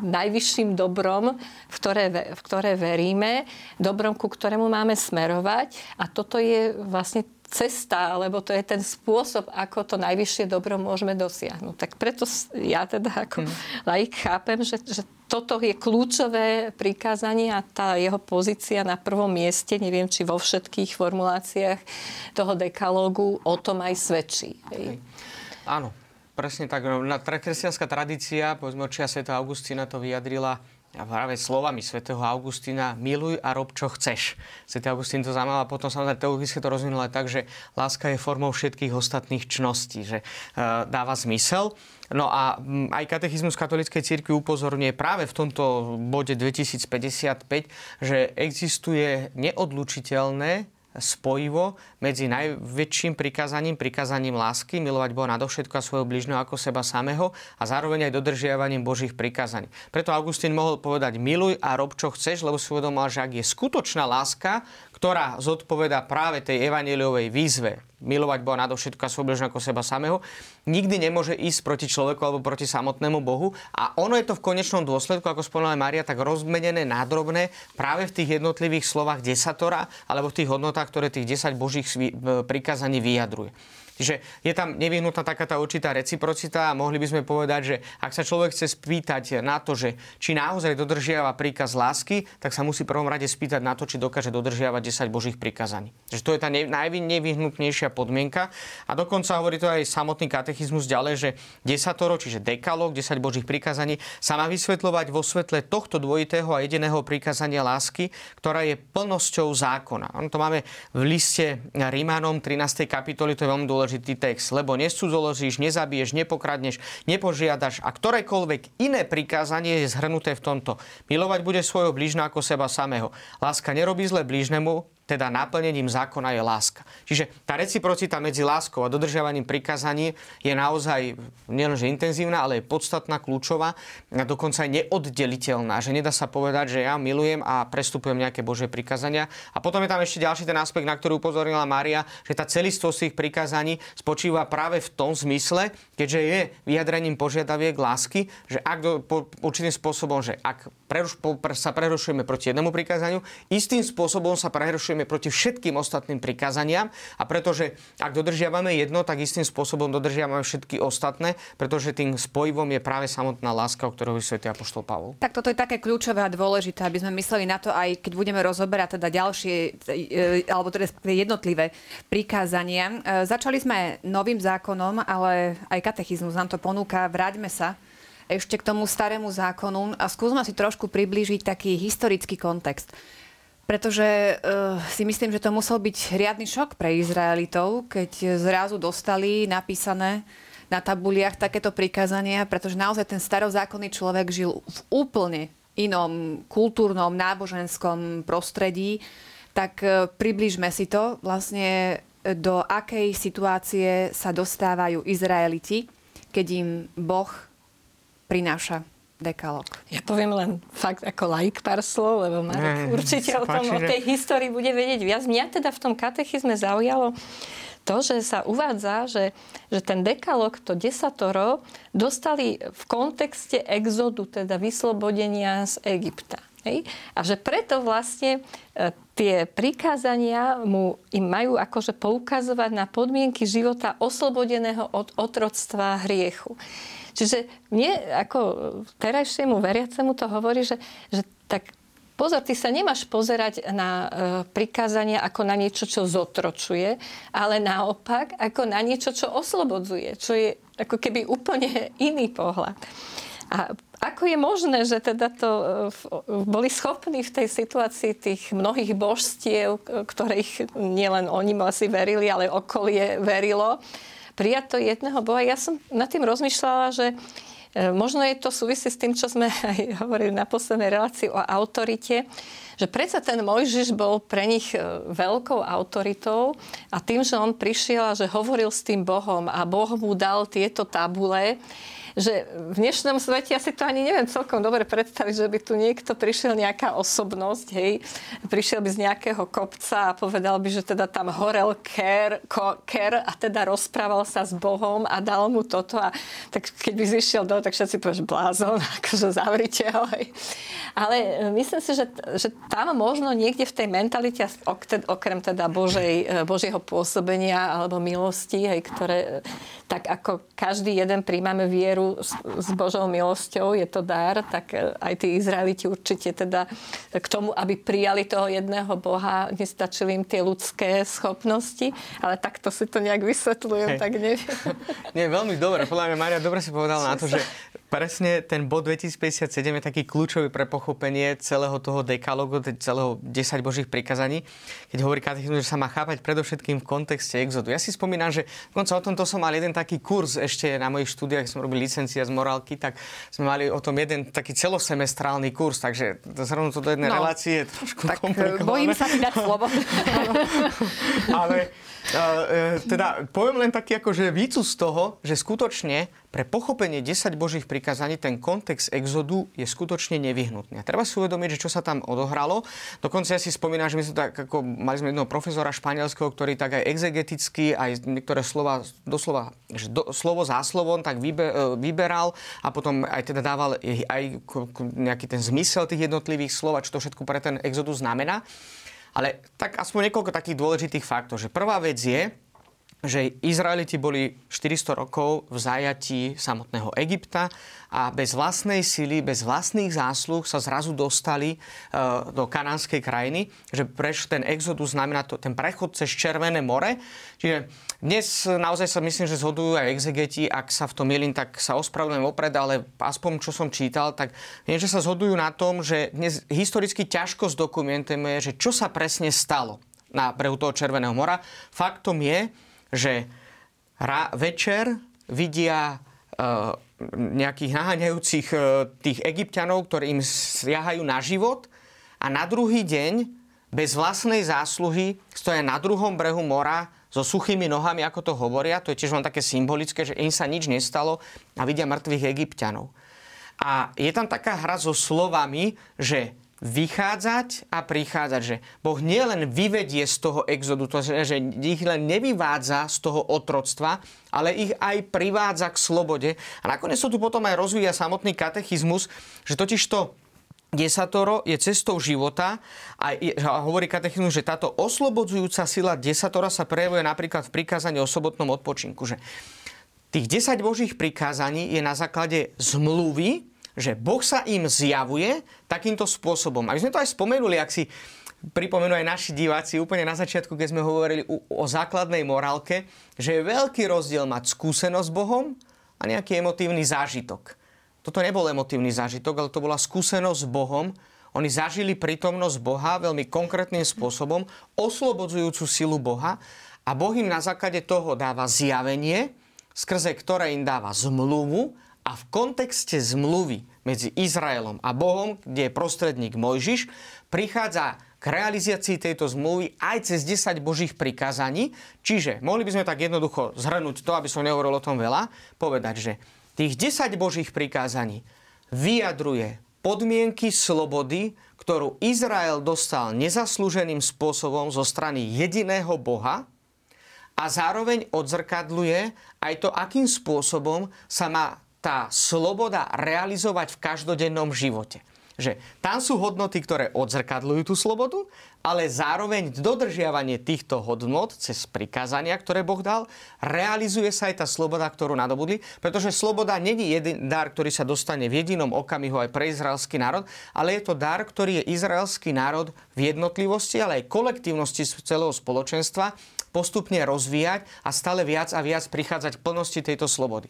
najvyšším dobrom, v ktoré, v ktoré veríme, dobrom, ku ktorému máme smerovať. A toto je vlastne cesta, lebo to je ten spôsob, ako to najvyššie dobro môžeme dosiahnuť. Tak preto ja teda ako laik chápem, že, že toto je kľúčové prikázanie a tá jeho pozícia na prvom mieste, neviem, či vo všetkých formuláciách toho dekalógu o tom aj svedčí. Hej. Áno, presne tak. Kresťanská tradícia, povedzme, čia svätého Augustína to vyjadrila a práve slovami svätého Augustína: miluj a rob, čo chceš. Sv. Augustín to znamenal a potom samozrejme teologicky to rozvinul aj tak, že láska je formou všetkých ostatných čností, že e, dáva zmysel. No a m, aj katechizmus katolíckej cirkvi upozorňuje práve v tomto bode dvetisícpäťdesiatpäť, že existuje neodlučiteľné spojivo medzi najväčším prikázaním, prikázaním lásky, milovať Boha nadovšetko a svojho bližného ako seba samého, a zároveň aj dodržiavaním Božích prikázaní. Preto Augustín mohol povedať: miluj a rob, čo chceš, lebo si uvedomal, že ak je skutočná láska, ktorá zodpovedá práve tej evanjeliovej výzve milovať Boha nadovšetko a svojho bližného ako seba samého, nikdy nemôže ísť proti človeku alebo proti samotnému Bohu. A ono je to v konečnom dôsledku, ako spomínala Mária, tak rozmenené na drobné práve v tých jednotlivých slovách desatora alebo v tých hodnotách, ktoré tých desať božích prikázaní vyjadruje. Čiže je tam nevyhnutná taká tá určitá reciprocita a mohli by sme povedať, že ak sa človek chce spýtať na to, že či naozaj dodržiava príkaz lásky, tak sa musí prvom rade spýtať na to, či dokáže dodržiavať desať božích prikázaní. Čiže to je tá najnevyhnutnejšia podmienka. A dokonca hovorí to aj samotný katechizmus ďalej, že desatoro, čiže dekalóg, desať božích prikázaní, sa má vysvetľovať vo svetle tohto dvojitého a jediného prikázania lásky, ktorá je plnosťou zákona. Ono to máme v liste Rimanom trinástej kapitoli, to je veľmi dôležitý text, lebo nescudzoložíš, nezabiješ, nepokradneš, nepožiadaš a ktorékoľvek iné prikázanie je zhrnuté v tomto. Milovať bude svojho blížneho ako seba samého. Láska nerobí zle blížnemu, teda naplnením zákona je láska. Čiže tá reciprocita medzi láskou a dodržiavaním prikázaní je naozaj nielenže intenzívna, ale je podstatná, kľúčová a dokonca aj neoddeliteľná. Že nedá sa povedať, že ja milujem a prestupujem nejaké Božie prikázania. A potom je tam ešte ďalší ten aspekt, na ktorý upozornila Mária, že tá celistvosť ich prikázaní spočíva práve v tom zmysle, keďže je vyjadrením požiadaviek lásky, že ak do, po, určitým spôsobom, že ak preruš, po, sa prerušujeme proti jednému prikázaniu, istým spôsobom sa prerušujeme proti všetkým ostatným prikázaniam, a pretože ak dodržiavame jedno, tak istým spôsobom dodržiavame všetky ostatné, pretože tým spojivom je práve samotná láska, o ktorej svätý apoštol Pavol. Tak toto je také kľúčové a dôležité, aby sme mysleli na to, aj keď budeme rozoberať teda ďalšie alebo teda jednotlivé prikázania. Začali sme novým zákonom, ale aj katechizmus nám to ponúka. Vráťme sa ešte k tomu starému zákonu a skúsme si trošku priblížiť taký historický kontext. Pretože uh, si myslím, že to musel byť riadny šok pre Izraelitov, keď zrazu dostali napísané na tabuliach takéto prikázania, pretože naozaj ten starozákonný človek žil v úplne inom kultúrnom, náboženskom prostredí. Tak uh, približme si to, vlastne do akej situácie sa dostávajú Izraeliti, keď im Boh prináša dekalóg. Ja poviem len fakt ako laik pár slov, lebo Marek ne, určite o tom, páči, o tej histórii bude vedieť viac. Mňa teda v tom katechizme zaujalo to, že sa uvádza, že, že ten dekalóg, to desatoro, dostali v kontexte exodu, teda vyslobodenia z Egypta. Hej? A že preto vlastne e, tie prikázania mu im majú akože poukazovať na podmienky života oslobodeného od otroctva hriechu. Čiže mne ako terajšiemu veriacemu to hovorí, že, že tak pozor, ty sa nemáš pozerať na e, prikázania ako na niečo, čo zotročuje, ale naopak ako na niečo, čo oslobodzuje, čo je ako keby úplne iný pohľad. A ako je možné, že teda to boli schopní v tej situácii tých mnohých božstiev, ktorých nielen oni asi verili, ale okolie verilo, prijať to jedného Boha? Ja som nad tým rozmýšľala, že možno je to súvisí s tým, čo sme aj hovorili na poslednej relácii o autorite, že predsa ten Mojžiš bol pre nich veľkou autoritou a tým, že on prišiel a že hovoril s tým Bohom a Boh mu dal tieto tabule, že v dnešnom svete, ja si to ani neviem celkom dobre predstaviť, že by tu niekto prišiel, nejaká osobnosť, hej, prišiel by z nejakého kopca a povedal by, že teda tam horel ker, ko, ker a teda rozprával sa s Bohom a dal mu toto a tak keď by zišiel dole, tak všetci povedal, že blázon, akože zavrite ho, hej. Ale myslím si, že, že tam možno niekde v tej mentalite, okrem teda Božej, Božieho pôsobenia alebo milosti, hej, ktoré tak ako každý jeden príjmame vieru s, s Božou milosťou, je to dar, tak aj tí Izraeliti určite teda k tomu, aby prijali toho jedného Boha, nestačili im tie ľudské schopnosti, ale takto si to nejak vysvetľujem, hej. Tak neviem. Nie, veľmi dobre. Podľa mňa, Mária, dobre si povedala na to, že presne ten bod dvetisícpäťdesiatsedem je taký kľúčový pre pochopenie celého toho dekalógu, celého desať Božích prikazaní, keď hovorí katechizmus, že sa má chápať predovšetkým v kontexte exodu. Ja si spomínam, že dokonca o tomto som mal jeden taký kurz ešte na mojich štúdiách, som robil licencia z morálky, tak sme mali o tom jeden taký celosemestrálny kurz, takže zrovna to do jednej no, relácie je trošku tak komplikované. Bojím sa dať slovo. Ale teda poviem len taký akože výcus z toho, že skutočne pre pochopenie desať Božích prikazaní ten kontext exodu je skutočne nevyhnutný. A treba si uvedomiť, že čo sa tam odohralo. Dokonca ja si spomínam, že my sme tak, ako mali sme jedného profesora španielského, ktorý tak aj exegeticky, aj niektoré slova, doslova, že do, slovo za slovom tak vybe, vyberal a potom aj teda dával aj nejaký ten zmysel tých jednotlivých slov a čo to všetko pre ten exodus znamená. Ale tak aspoň niekoľko takých dôležitých faktov, že prvá vec je, že Izraeliti boli štyristo rokov v zajatí samotného Egypta a bez vlastnej sily, bez vlastných zásluh sa zrazu dostali uh, do kanánskej krajiny, že preš ten exodus znamená to, ten prechod cez Červené more. Čiže dnes naozaj sa myslím, že zhodujú aj exegeti, ak sa v tom milím, tak sa ospravedlňujem vopred, ale aspoň čo som čítal, tak niečo sa zhodujú na tom, že dnes historicky ťažko zdokumentujeme, že čo sa presne stalo na brehu toho Červeného mora. Faktom je, že ra, večer vidia e, nejakých naháňajúcich e, tých Egypťanov, ktorí im siahajú na život a na druhý deň bez vlastnej zásluhy stoja na druhom brehu mora so suchými nohami, ako to hovoria. To je tiež len také symbolické, že im sa nič nestalo a vidia mŕtvych Egypťanov. A je tam taká hra so slovami, že vychádzať a prichádzať, že Boh nielen vyvedie z toho exodu, to je, že ich len nevyvádza z toho otroctva, ale ich aj privádza k slobode. A nakoniec sa tu potom aj rozvíja samotný katechizmus, že totiž to desatoro je cestou života a, je, a hovorí katechizmus, že táto oslobodzujúca sila desatora sa prejavuje napríklad v prikázaní o sobotnom odpočinku. Že tých desať Božích prikázaní je na základe zmluvy, že Boh sa im zjavuje takýmto spôsobom. A my sme to aj spomenuli, ak si pripomenú aj naši diváci úplne na začiatku, keď sme hovorili o základnej morálke, že je veľký rozdiel mať skúsenosť s Bohom a nejaký emotívny zážitok. Toto nebol emotívny zážitok, ale to bola skúsenosť s Bohom. Oni zažili prítomnosť Boha veľmi konkrétnym spôsobom, oslobodzujúcu silu Boha a Boh im na základe toho dáva zjavenie, skrze ktoré im dáva zmluvu. A v kontexte zmluvy medzi Izraelom a Bohom, kde je prostredník Mojžiš, prichádza k realizácii tejto zmluvy aj cez desať Božích prikázaní. Čiže mohli by sme tak jednoducho zhrnúť to, aby som nehovoril o tom veľa, povedať, že tých desať Božích prikázaní vyjadruje podmienky slobody, ktorú Izrael dostal nezaslúženým spôsobom zo strany jediného Boha, a zároveň odzrkadluje aj to, akým spôsobom sa má tá sloboda realizovať v každodennom živote. Že tam sú hodnoty, ktoré odzrkadľujú tú slobodu, ale zároveň dodržiavanie týchto hodnot cez prikázania, ktoré Boh dal, realizuje sa aj tá sloboda, ktorú nadobudli, pretože sloboda není jeden dar, ktorý sa dostane v jedinom okamihu aj pre izraelský národ, ale je to dar, ktorý je izraelský národ v jednotlivosti, ale aj kolektívnosti celého spoločenstva postupne rozvíjať a stále viac a viac prichádzať k plnosti tejto slobody.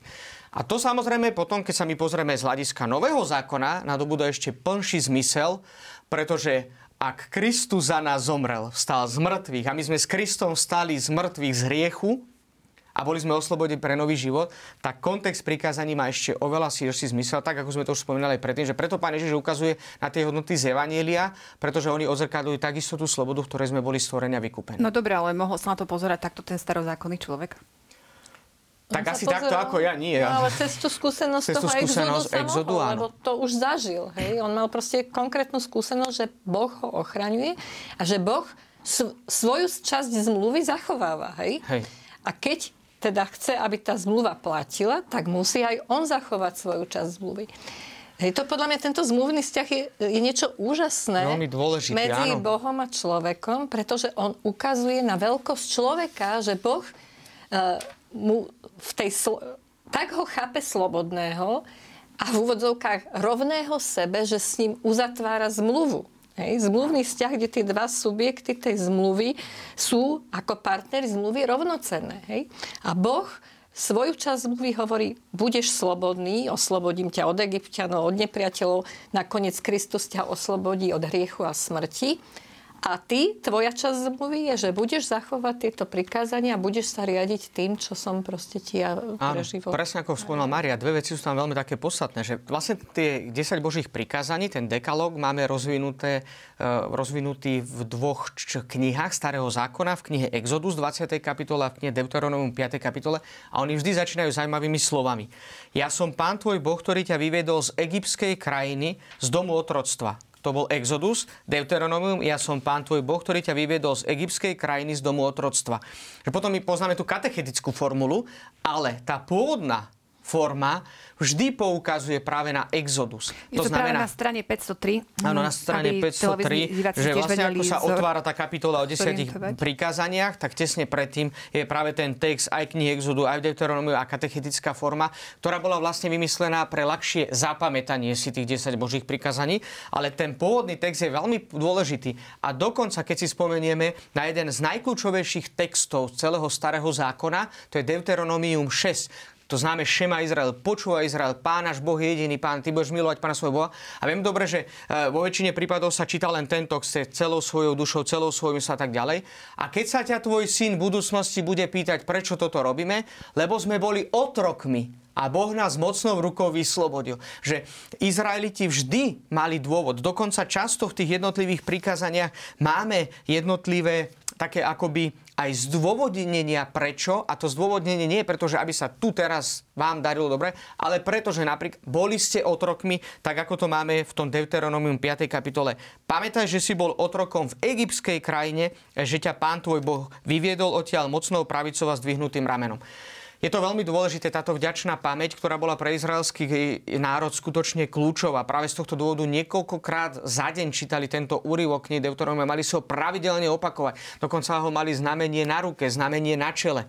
A to samozrejme potom, keď sa my pozrieme z hľadiska Nového zákona, nadobúda ešte plnší zmysel, pretože ak Kristus za nás zomrel, vstal z mŕtvych a my sme s Kristom vstali z mŕtvych z hriechu a boli sme oslobodení pre nový život, tak kontext prikázaní má ešte oveľa širší zmysel, tak ako sme to už spomínali aj predtým, že preto Pán Ježiš ukazuje na tie hodnoty z Evanjelia, pretože oni odzrkadľujú takisto tú slobodu, v ktorej sme boli stvorení a vykúpení. No dobre, ale mohol sa na to pozerať takto ten starozákonný človek? Tak asi pozeral, takto ako ja, nie. No, ale cez tú skúsenosť cez tú toho skúsenosť exodu, exodu samohol, lebo to už zažil. Hej? On mal proste konkrétnu skúsenosť, že Boh ho ochraňuje a že Boh svoju časť zmluvy zachováva. Hej? Hej. A keď teda chce, aby tá zmluva platila, tak musí aj on zachovať svoju časť zmluvy. Hej, to podľa mňa tento zmluvný vzťah je, je niečo úžasné dôležitý, medzi áno. Bohom a človekom, pretože on ukazuje na veľkosť človeka, že Boh uh, mu v tej slo- tak ho chápe slobodného a v úvodzovkách rovného sebe, že s ním uzatvára zmluvu. Hej, zmluvný vzťah, kde tie dva subjekty tej zmluvy sú ako partneri zmluvy rovnocenné. Hej? A Boh svoju časť zmluvy hovorí, budeš slobodný, oslobodím ťa od Egypťanov, od nepriateľov, nakoniec Kristus ťa oslobodí od hriechu a smrti. A ty, tvoja časť zmluvy je, že budeš zachovať tieto prikázania a budeš sa riadiť tým, čo som proste ti ja pre život. Áno, presne ako spomínala Mária, dve veci sú tam veľmi také podstatné, že vlastne tie desať božích prikázaní, ten dekalóg máme rozvinuté, rozvinutý v dvoch knihách Starého zákona, v knihe Exodus dvadsiatej kapitole a v knihe Deuteronomium piatej kapitole a oni vždy začínajú zaujímavými slovami. Ja som Pán tvoj Boh, ktorý ťa vyvedol z egyptskej krajiny, z domu otroctva. To bol Exodus, Deuteronomium, ja som Pán tvoj Boh, ktorý ťa vyviedol z egyptskej krajiny, z domu otroctva. Potom my poznáme tú katechetickú formulu, ale tá pôvodná forma vždy poukazuje práve na Exodus. Je to, to znamená, práve na strane päťstotri. Áno, na strane päťstotri, že vlastne ako sa otvára tá kapitola o desiatich prikázaniach, tak tesne predtým je práve ten text aj knihy Exodu, aj Deuteronomiu a katechetická forma, ktorá bola vlastne vymyslená pre ľahšie zapamätanie si tých desať božích prikázaní, ale ten pôvodný text je veľmi dôležitý a dokonca, keď si spomenieme na jeden z najkľúčovejších textov celého Starého zákona, to je Deuteronomium šesť, to známe Šema Izrael, počúva Izrael, Pán náš Boh je jediný Pán, ty budeš milovať Pána svojho Boha. A viem dobre, že vo väčšine prípadov sa číta len tento, chce celou svojou dušou, celou svojou mysľou a tak ďalej. A keď sa ťa tvoj syn v budúcnosti bude pýtať, prečo toto robíme, lebo sme boli otrokmi. A Boh nás mocnou rukou vyslobodil. Že Izraeliti vždy mali dôvod. Dokonca často v tých jednotlivých prikázaniach máme jednotlivé také akoby aj zdôvodnenia prečo, a to zdôvodnenie nie je preto, že aby sa tu teraz vám darilo dobre, ale preto, že napríklad boli ste otrokmi, tak ako to máme v tom Deuteronomium piatej kapitole. Pamätaj, že si bol otrokom v egyptskej krajine, že ťa Pán tvoj Boh vyviedol odtiaľ mocnou pravicou a zdvihnutým ramenom. Je to veľmi dôležité, táto vďačná pamäť, ktorá bola pre izraelský národ skutočne kľúčová. Práve z tohto dôvodu niekoľkokrát za deň čítali tento úryvok knihy Deuteronomia, mali si ho pravidelne opakovať. Dokonca ho mali znamenie na ruke, znamenie na čele.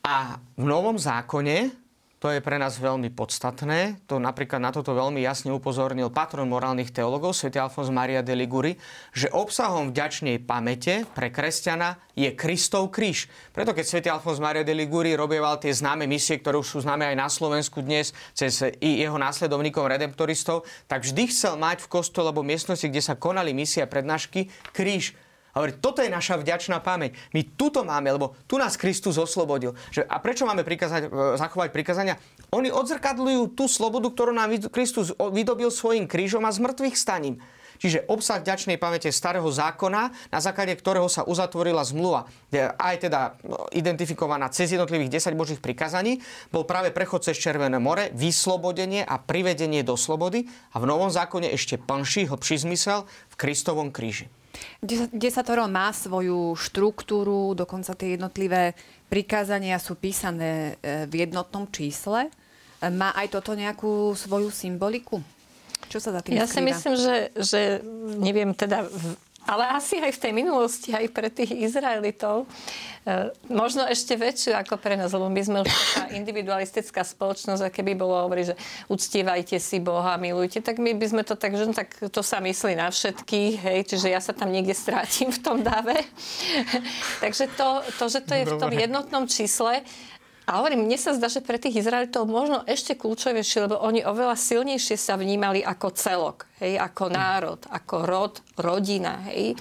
A v Novom zákone, to je pre nás veľmi podstatné, to napríklad na toto veľmi jasne upozornil patron morálnych teologov svätý Alfonz Mária de Liguori, že obsahom vďačnej pamäte pre kresťana je Kristov kríž. Preto keď svätý Alfonz Mária de Liguori robieval tie známe misie, ktoré už sú známe aj na Slovensku dnes, cez i jeho následovníkom redemptoristov, tak vždy chcel mať v kostole alebo miestnosti, kde sa konali misie a prednášky, kríž. A hovorí, toto je naša vďačná pamäť. My tuto máme, lebo tu nás Kristus oslobodil. Že, a prečo máme prikázať, zachovať prikázania? Oni odzrkadľujú tú slobodu, ktorú nám Kristus vydobil svojím krížom a zmrtvých staním. Čiže obsah vďačnej pamäte Starého zákona, na základe ktorého sa uzatvorila zmluva, aj teda identifikovaná cez jednotlivých desať božích prikázaní, bol práve prechod cez Červené more, vyslobodenie a privedenie do slobody a v Novom zákone ešte plnší, hlbší zmysel v Kristovom kríži. Desatoro má svoju štruktúru, dokonca tie jednotlivé prikázania sú písané v jednotnom čísle. Má aj toto nejakú svoju symboliku? Čo sa za tým skrýva? Ja si myslím, že, že neviem teda, ale asi aj v tej minulosti, aj pre tých Izraelitov, možno ešte väčšiu ako pre nás, lebo my sme už taká individualistická spoločnosť, a keby bolo hovoriť, že uctievajte si Boha, milujte, tak my by sme to tak, že tak to sa myslí na všetkých, hej, čiže ja sa tam niekde strátim v tom dáve. Takže to, to, že to je v tom jednotnom čísle, a hovorím, mne sa zdá, že pre tých Izraelitov možno ešte kľúčovejšie, lebo oni oveľa silnejšie sa vnímali ako celok, hej, ako národ, ako rod, rodina, hej.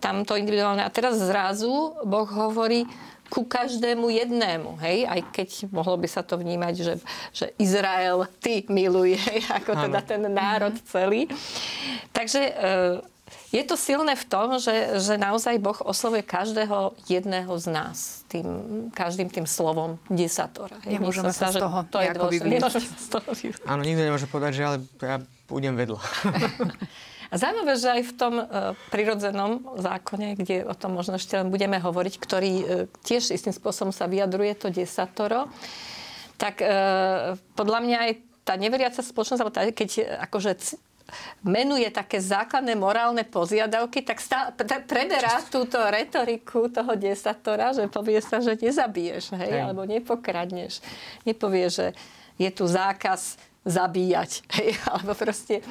Tam to individuálne. A teraz zrazu Boh hovorí ku každému jednému, hej, aj keď mohlo by sa to vnímať, že, že Izrael, ty miluj, hej, ako teda ten národ celý. Takže Je to silné v tom, že, že naozaj Boh oslovuje každého jedného z nás. Tým, každým tým slovom desatora. Nemôžeme sa z toho to nejako vyvieť. Áno, nikto nemôže povedať, že ale ja budem vedľa. A zaujímavé, že aj v tom e, prirodzenom zákone, kde o tom možno ešte len budeme hovoriť, ktorý e, tiež istým spôsobom sa vyjadruje to desatoro, tak e, podľa mňa aj tá neveriaca spoločnosť, alebo tá, keď akože c- menuje také základné morálne požiadavky, tak stá, pre, preberá túto retoriku toho desatora, že povie sa, že nezabiješ, hej, hej. alebo nepokradneš. Nepovie, že je tu zákaz zabíjať, hej, alebo proste...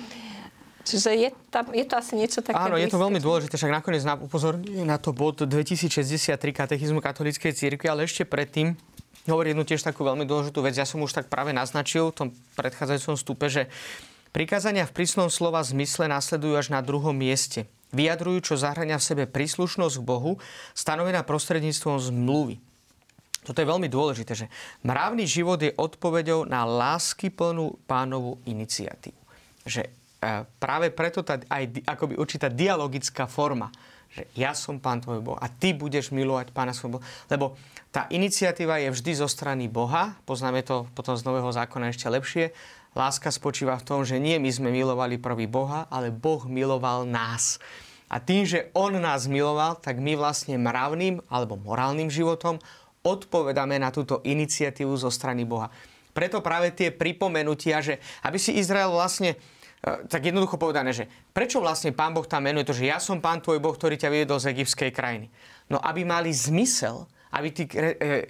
Čiže je, tam, je to asi niečo také... Áno, je to veľmi dôležité, však nakoniec nám upozorní na to bod dvetisícšesťdesiattri katechizmu katolíckej cirkvi, ale ešte predtým hovorí jednu tiež takú veľmi dôležitú vec. Ja som už tak práve naznačil v tom predchádzajúcom stupe, že prikázania v prísnom slova zmysle nasledujú až na druhom mieste. Vyjadrujú, čo zahŕňa v sebe príslušnosť k Bohu, stanovená prostredníctvom zmluvy. Toto je veľmi dôležité, že mravný život je odpoveďou na láskyplnú Pánovu iniciatívu. Že práve preto tá aj akoby určitá dialogická forma, že ja som Pán tvoj Boh a ty budeš milovať Pána svojho Boha. Lebo tá iniciatíva je vždy zo strany Boha, poznáme to potom z Nového zákona ešte lepšie. Láska spočíva v tom, že nie my sme milovali prvý Boha, ale Boh miloval nás. A tým, že On nás miloval, tak my vlastne mravným alebo morálnym životom odpovedáme na túto iniciatívu zo strany Boha. Preto práve tie pripomenutia, že aby si Izrael vlastne tak jednoducho povedané, že prečo vlastne Pán Boh tam menuje to, že ja som Pán tvoj Boh, ktorý ťa vyvedol z egyptskej krajiny. No aby mali zmysel, aby tí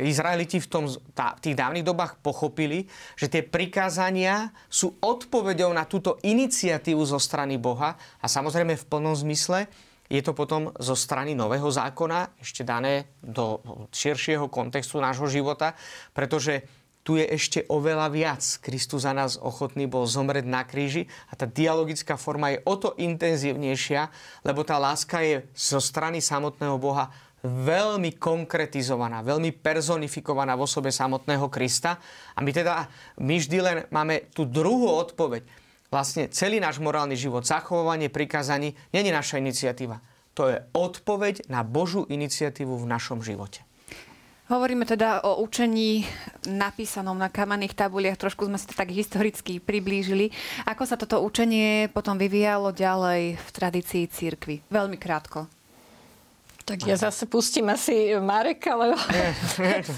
Izraeliti v tom, tá, tých dávnych dobách pochopili, že tie prikázania sú odpoveďou na túto iniciatívu zo strany Boha a samozrejme v plnom zmysle je to potom zo strany Nového zákona ešte dané do širšieho kontextu nášho života, pretože tu je ešte oveľa viac. Kristus za nás ochotný bol zomrieť na kríži a tá dialogická forma je o to intenzívnejšia, lebo tá láska je zo strany samotného Boha veľmi konkretizovaná, veľmi personifikovaná v osobe samotného Krista. A my teda, my vždy len máme tú druhú odpoveď. Vlastne celý náš morálny život, zachovanie prikázaní, nie je naša iniciatíva. To je odpoveď na Božú iniciatívu v našom živote. Hovoríme teda o učení napísanom na kamenných tabuliach. Trošku sme si to tak historicky priblížili. Ako sa toto učenie potom vyvíjalo ďalej v tradícii cirkvi? Veľmi krátko. Tak ja zase pustím asi Mareka, lebo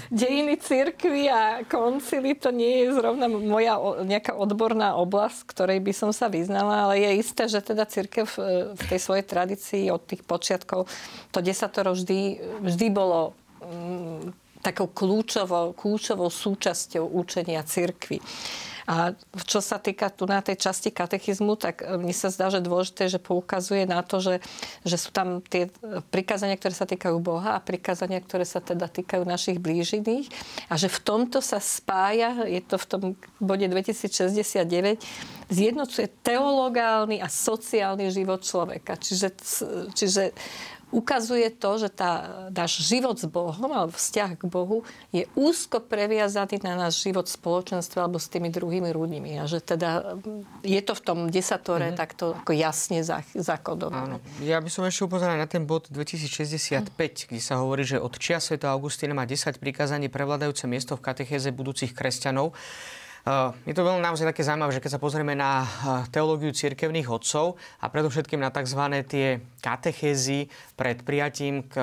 dejiny cirkvi a koncily to nie je zrovna moja nejaká odborná oblasť, ktorej by som sa vyznala, ale je isté, že teda cirkev v tej svojej tradícii od tých počiatkov to desatoro vždy, vždy bolo takou kľúčovou, kľúčovou súčasťou učenia cirkvi. A čo sa týka tu na tej časti katechizmu, tak mne sa zdá, že dôležité, že poukazuje na to, že, že sú tam tie prikázania, ktoré sa týkajú Boha a prikázania, ktoré sa teda týkajú našich blížných. A že v tomto sa spája, je to v tom bode dvetisícšesťdesiatdeväť, zjednocuje teologálny a sociálny život človeka. Čiže, čiže ukazuje to, že tá, náš život s Bohom alebo vzťah k Bohu je úzko previazaný na náš život v spoločenstve alebo s tými druhými ľuďmi. A že teda je to v tom desatore mm-hmm. takto ako jasne zakodované. Áno. Ja by som ešte upozoril na ten bod dvetisícšesťdesiatpäť, mm. kde sa hovorí, že od čia Sv. Augustína má desať prikázaní prevládajúce miesto v katechéze budúcich kresťanov. Je to veľmi naozaj také zaujímavé, že keď sa pozrieme na teológiu cirkevných otcov a predovšetkým na tzv. Tie katechézy pred prijatím k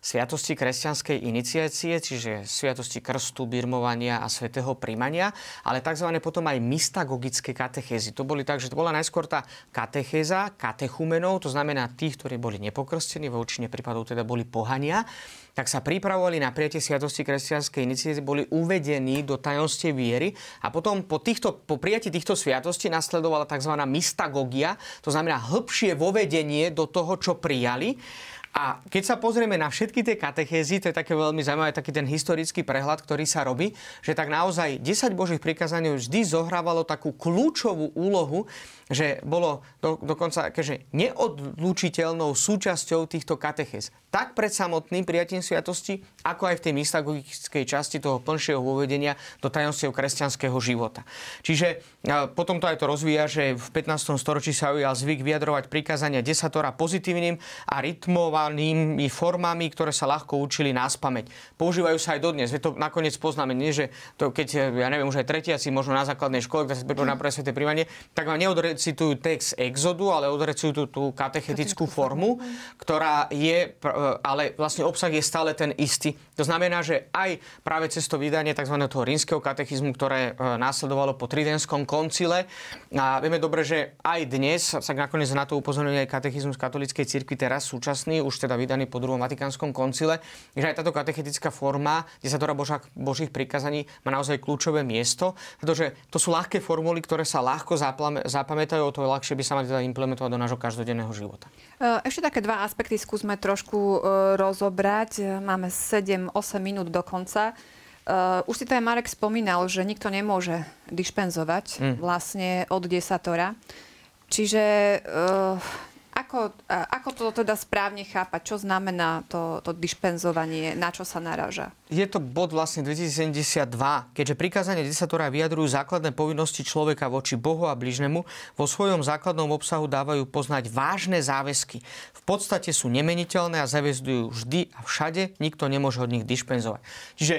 sviatosti kresťanskej iniciácie, čiže sviatosti krstu, birmovania a svätého príjmania, ale tzv. Potom aj mystagogické katechézy. To boli tak, že to bola najskôr tá katechéza katechumenov, to znamená tých, ktorí boli nepokrstení, vo väčšine prípadov teda boli pohania, tak sa pripravovali na prijatie sviatosti kresťanskej iniciácie, boli uvedení do tajomstiev viery a potom po, týchto, po prijatí týchto sviatostí nasledovala tzv. Mystagogia, to znamená hĺbšie vovedenie do toho, čo prijali. A keď sa pozrieme na všetky tie katechézy, to je také veľmi zaujímavé, taký ten historický prehľad, ktorý sa robí, že tak naozaj desať Božích prikázaní vždy zohrávalo takú kľúčovú úlohu, že bolo do, dokonca keďže neodlúčiteľnou súčasťou týchto katechéz. Tak pred samotným prijatím sviatosti, ako aj v tej mystagogickej časti toho plnšieho uvedenia do tajomstiev kresťanského života. Čiže potom to aj to rozvíja, že v pätnástom storočí sa ujal zvyk vyjadrovať prikázania desatora pozitívnym a rytmovanými formami, ktoré sa ľahko učili naspamäť. Používajú sa aj dodnes. To nakoniec poznáme, nie, že to, keď, ja neviem, už aj tretiaci, možno na základnej škole, ktorá sa pripravuje na presveté prijímanie, tak vám neodrecitujú text Exodu, ale odrecitujú tú katechetickú formu, ktorá je... ale vlastne obsah je stále ten istý. To znamená, že aj práve cez to vydanie tzv. Toho rímskeho katechizmu, ktoré následovalo po Tridentskom koncile. A vieme dobre, že aj dnes sa nakoniec na to upozorňuje aj katechizmus katolíckej cirkvi teraz súčasný, už teda vydaný po druhom Vatikánskom koncile. Takže aj táto katechetická forma, desatora Božích prikázaní má naozaj kľúčové miesto, pretože to sú ľahké formuly, ktoré sa ľahko zapamätajú, o to ľahšie by sa mali teda implementovať do nášho každodenného života. Ešte také dva aspekty skúsme trošku rozobrať. Máme sedem osem minút do konca. Už si to aj Marek spomínal, že nikto nemôže dišpenzovať mm. vlastne od desatora. Čiže ako, ako to teda správne chápať? Čo znamená to, to dišpenzovanie? Na čo sa naráža? Je to bod vlastne dvetisícsedemdesiatdva, keďže prikázania desatora vyjadrujú základné povinnosti človeka voči Bohu a bližnému, vo svojom základnom obsahu dávajú poznať vážne záväzky. V podstate sú nemeniteľné a záväzdujú vždy a všade, nikto nemôže od nich dišpenzovať. Čiže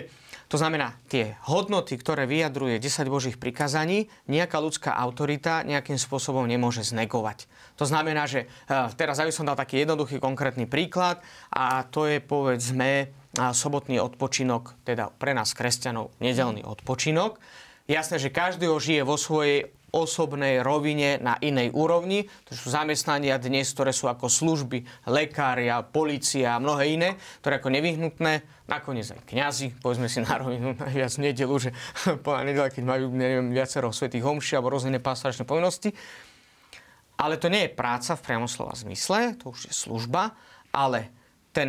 to znamená, tie hodnoty, ktoré vyjadruje desať Božích prikázaní, nejaká ľudská autorita nejakým spôsobom nemôže znegovať. To znamená, že teraz aby som dal taký jednoduchý konkrétny príklad a to je povedzme sobotný odpočinok, teda pre nás kresťanov nedeľný odpočinok. Jasné, že každý ho žije vo svojej osobnej rovine na inej úrovni. To sú zamestnania dnes, ktoré sú ako služby, lekária, polícia a mnohé iné, ktoré ako nevyhnutné. Nakoniec aj kňazi, povedzme si na rovinu najviac v nedelu, že podľa nedela, keď majú, neviem, viacero svätých homší alebo rôzne pastoračné povinnosti. Ale to nie je práca v priamom slova zmysle, to už je služba, ale ten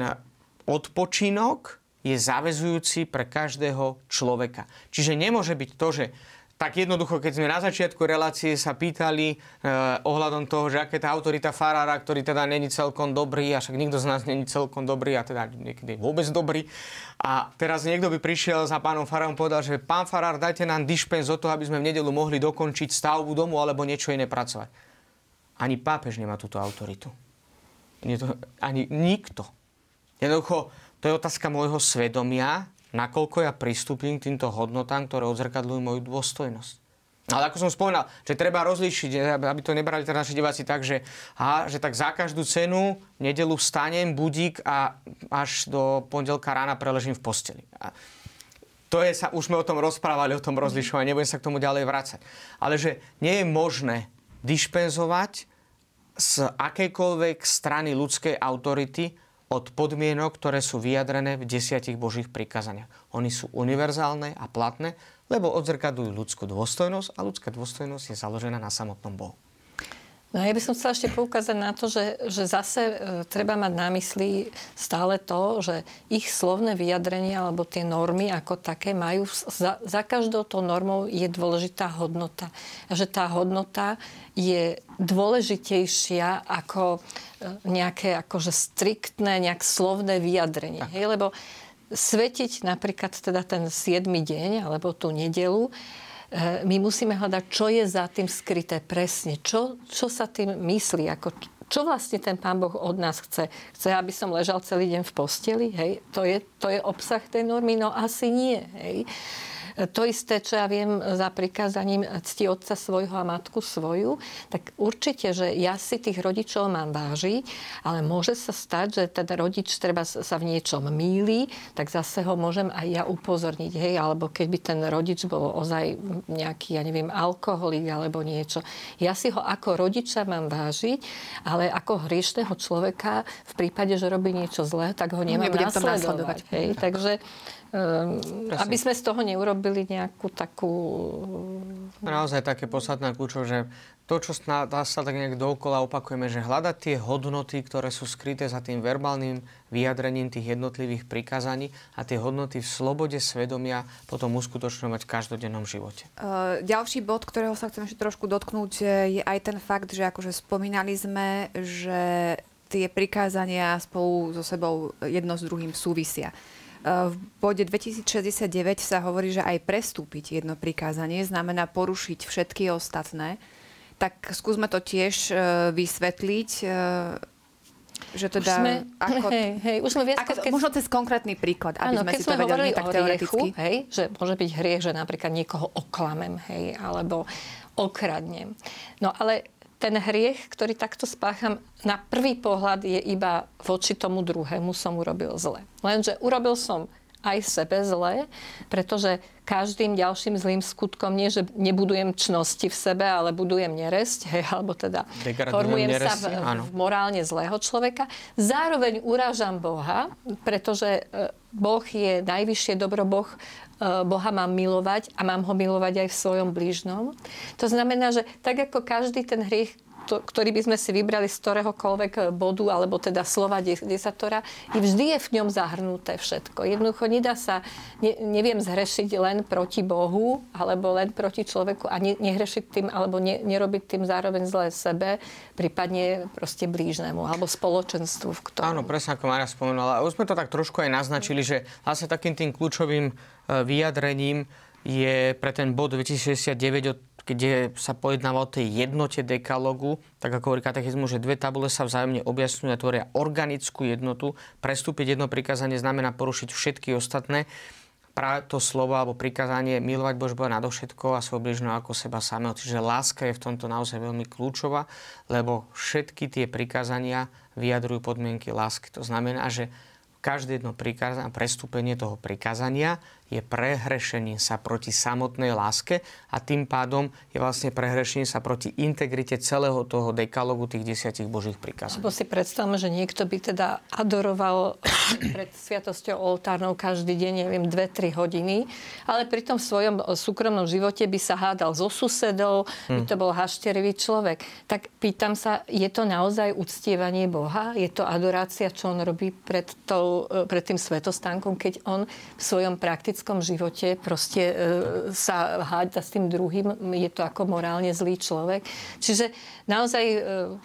odpočinok je zaväzujúci pre každého človeka. Čiže nemôže byť to, že tak jednoducho, keď sme na začiatku relácie sa pýtali e, ohľadom toho, že aká je tá autorita farára, ktorý teda není celkom dobrý, a však nikto z nás není celkom dobrý a teda niekedy vôbec dobrý. A teraz niekto by prišiel za pánom farárom a povedal, že pán farár, dajte nám dišpenz o to, aby sme v nedeľu mohli dokončiť stavbu domu alebo niečo iné pracovať. Ani pápež nemá túto autoritu. Ani nikto. Jednoducho, to je otázka môjho svedomia, nakoľko ja pristúpim k týmto hodnotám, ktoré odzrkadľujú moju dôstojnosť. Ale ako som spomínal, že treba rozlíšiť, aby to nebrali teda naši diváci tak, že, aha, že tak za každú cenu nedeľu vstanem, budík a až do pondelka rána preležím v posteli. A to je, sa, už sme o tom rozprávali, o tom rozlišovaní, nebudem sa k tomu ďalej vracať. Ale že nie je možné dišpenzovať z akejkoľvek strany ľudskej autority od podmienok, ktoré sú vyjadrené v desiatich Božích prikázaniach. Oni sú univerzálne a platné, lebo odzrkadľujú ľudskú dôstojnosť a ľudská dôstojnosť je založená na samotnom Bohu. No ja by som chcela ešte poukázať na to, že, že zase e, treba mať na mysli stále to, že ich slovné vyjadrenia alebo tie normy ako také majú, za, za každou tou normou je dôležitá hodnota. A že tá hodnota je dôležitejšia ako e, nejaké akože striktné, nejak slovné vyjadrenie. Hej? Lebo svetiť napríklad teda ten siedmy deň alebo tú nedeľu, my musíme hľadať, čo je za tým skryté presne. Čo, čo sa tým myslí? Ako, čo vlastne ten Pán Boh od nás chce? Chce, aby som ležal celý deň v posteli? Hej? To je, to je obsah tej normy? No asi nie. Hej? To isté, čo ja viem za prikázaním cti otca svojho a matku svoju, tak určite, že ja si tých rodičov mám vážiť, ale môže sa stať, že teda rodič treba sa v niečom mýli, tak zase ho môžem aj ja upozorniť, hej, alebo keď by ten rodič bol ozaj nejaký, ja neviem, alkoholik alebo niečo. Ja si ho ako rodiča mám vážiť, ale ako hriešneho človeka v prípade, že robí niečo zlé, tak ho nemám následovať. Hej, takže um, aby sme z toho neurobili robili nejakú takú... Naozaj také podstatná kľúčov, že to, čo sa tak nejak dookola opakujeme, že hľadať tie hodnoty, ktoré sú skryté za tým verbálnym vyjadrením tých jednotlivých prikázaní a tie hodnoty v slobode svedomia potom uskutočňovať v každodennom živote. E, ďalší bod, ktorého sa chcem ešte trošku dotknúť, je aj ten fakt, že akože spomínali sme, že tie prikázania spolu so sebou jedno s druhým súvisia. V bode dvetisícšesťdesiatdeväť sa hovorí, že aj prestúpiť jedno prikázanie znamená porušiť všetky ostatné. Tak skúsme to tiež vysvetliť, že teda... Už sme, ako, hej, hej, už sme viesť, ako, keď... Možno cez konkrétny príklad, aby áno, sme si sme to vedeli tak teoreticky. Hej, že môže byť hriech, že napríklad niekoho oklamem, hej, alebo okradnem. No ale ten hriech, ktorý takto spácham, na prvý pohľad je iba voči tomu druhému som urobil zle. Lenže urobil som aj sebe zlé, pretože každým ďalším zlým skutkom nie, že nebudujem čnosti v sebe, ale budujem neresť, hej, alebo teda Degradujem formujem neresť, sa v, v morálne zlého človeka. Zároveň urážam Boha, pretože Boh je najvyššie dobro, Boh, Boha mám milovať a mám ho milovať aj v svojom blížnom. To znamená, že tak ako každý ten hriech, To, ktorý by sme si vybrali z ktoréhokoľvek bodu, alebo teda slova desatora, vždy je v ňom zahrnuté všetko. Jednoducho nedá sa, ne, neviem zhrešiť len proti Bohu, alebo len proti človeku a ne, nehrešiť tým, alebo ne, nerobiť tým zároveň zlé sebe, prípadne proste blížnemu, alebo spoločenstvu. V ktorom... Áno, presne ako Mária spomenula. Už sme to tak trošku aj naznačili, že vlastne takým tým kľúčovým vyjadrením je pre ten bod dvetisícšesťdesiatdeväť, kde sa pojednáva o tej jednote dekalogu, tak ako hovorí katechizmus, že dve tabule sa vzájomne objasňujú a tvoria organickú jednotu. Prestúpiť jedno prikázanie znamená porušiť všetky ostatné. Práve to slovo alebo prikázanie milovať Božba nadovšetko a svoj blížneho ako seba samého. Čiže láska je v tomto naozaj veľmi kľúčová, lebo všetky tie prikázania vyjadrujú podmienky lásky. To znamená, že každé jedno prikázanie, prestúpenie toho prikázania je prehrešením sa proti samotnej láske a tým pádom je vlastne prehrešením sa proti integrite celého toho dekalogu tých desiatich božích prikázaní. Lebo si predstavme, že niekto by teda adoroval pred sviatosťou oltárnou každý deň, neviem, dve tri hodiny, ale pri tom svojom súkromnom živote by sa hádal so susedou, hmm. by to bol hašterivý človek. Tak pýtam sa, je to naozaj uctievanie Boha? Je to adorácia, čo on robí pred tou pred tým svetostánkom, keď on v svojom praktickom živote proste e, sa háda s tým druhým, je to ako morálne zlý človek. Čiže naozaj e,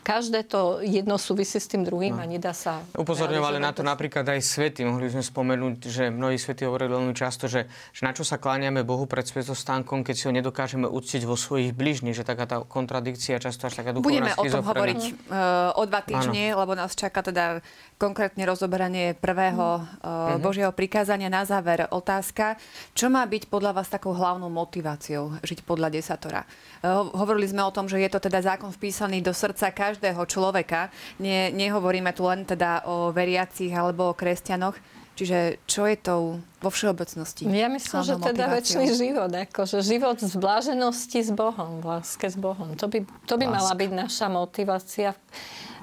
každé to jedno súvisí s tým druhým no. a nedá sa... Upozorňovali na to napríklad aj svätí. Mohli sme spomenúť, že mnohí svätí hovorili veľmi často, že, že na čo sa kláňame Bohu pred svetostánkom, keď si ho nedokážeme uctiť vo svojich bližných, že taká tá kontradikcia často až taká duchovná schizofrenia. Budeme o tom hovoriť uh, o dva týždne, ano. Lebo nás čaká teda konkrétne rozoberanie prvého mm. Božieho prikázania. Na záver otázka. Čo má byť podľa vás takou hlavnou motiváciou žiť podľa desatora? Hovorili sme o tom, že je to teda zákon vpísaný do srdca každého človeka. Nie, nehovoríme tu len teda o veriacich alebo o kresťanoch. Čiže čo je tou vo všeobecnosti? Ja myslím, že teda večný život. Akože život z bláženosti s Bohom, v láske s Bohom. To by, to by mala byť naša motivácia,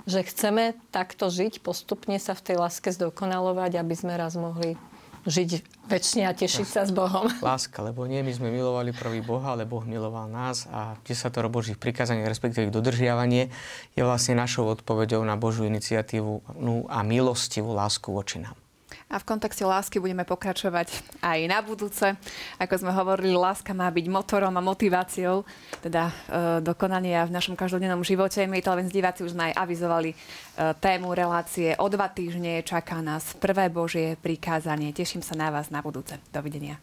že chceme takto žiť, postupne sa v tej láske zdokonalovať, aby sme raz mohli žiť večne a tešiť sa s Bohom. Láska, lebo nie my sme milovali prvý Boha, ale Boh miloval nás a desatoro Božích prikázaní, respektíve ich dodržiavanie je vlastne našou odpoveďou na Božiu iniciatívu a milostivú lásku voči nám. A v kontexte lásky budeme pokračovať aj na budúce. Ako sme hovorili, láska má byť motorom a motiváciou teda e, dokonania v našom každodennom živote. My televízni diváci už sme aj avizovali e, tému relácie. O dva týždne čaká nás prvé Božie prikázanie. Teším sa na vás na budúce. Dovidenia.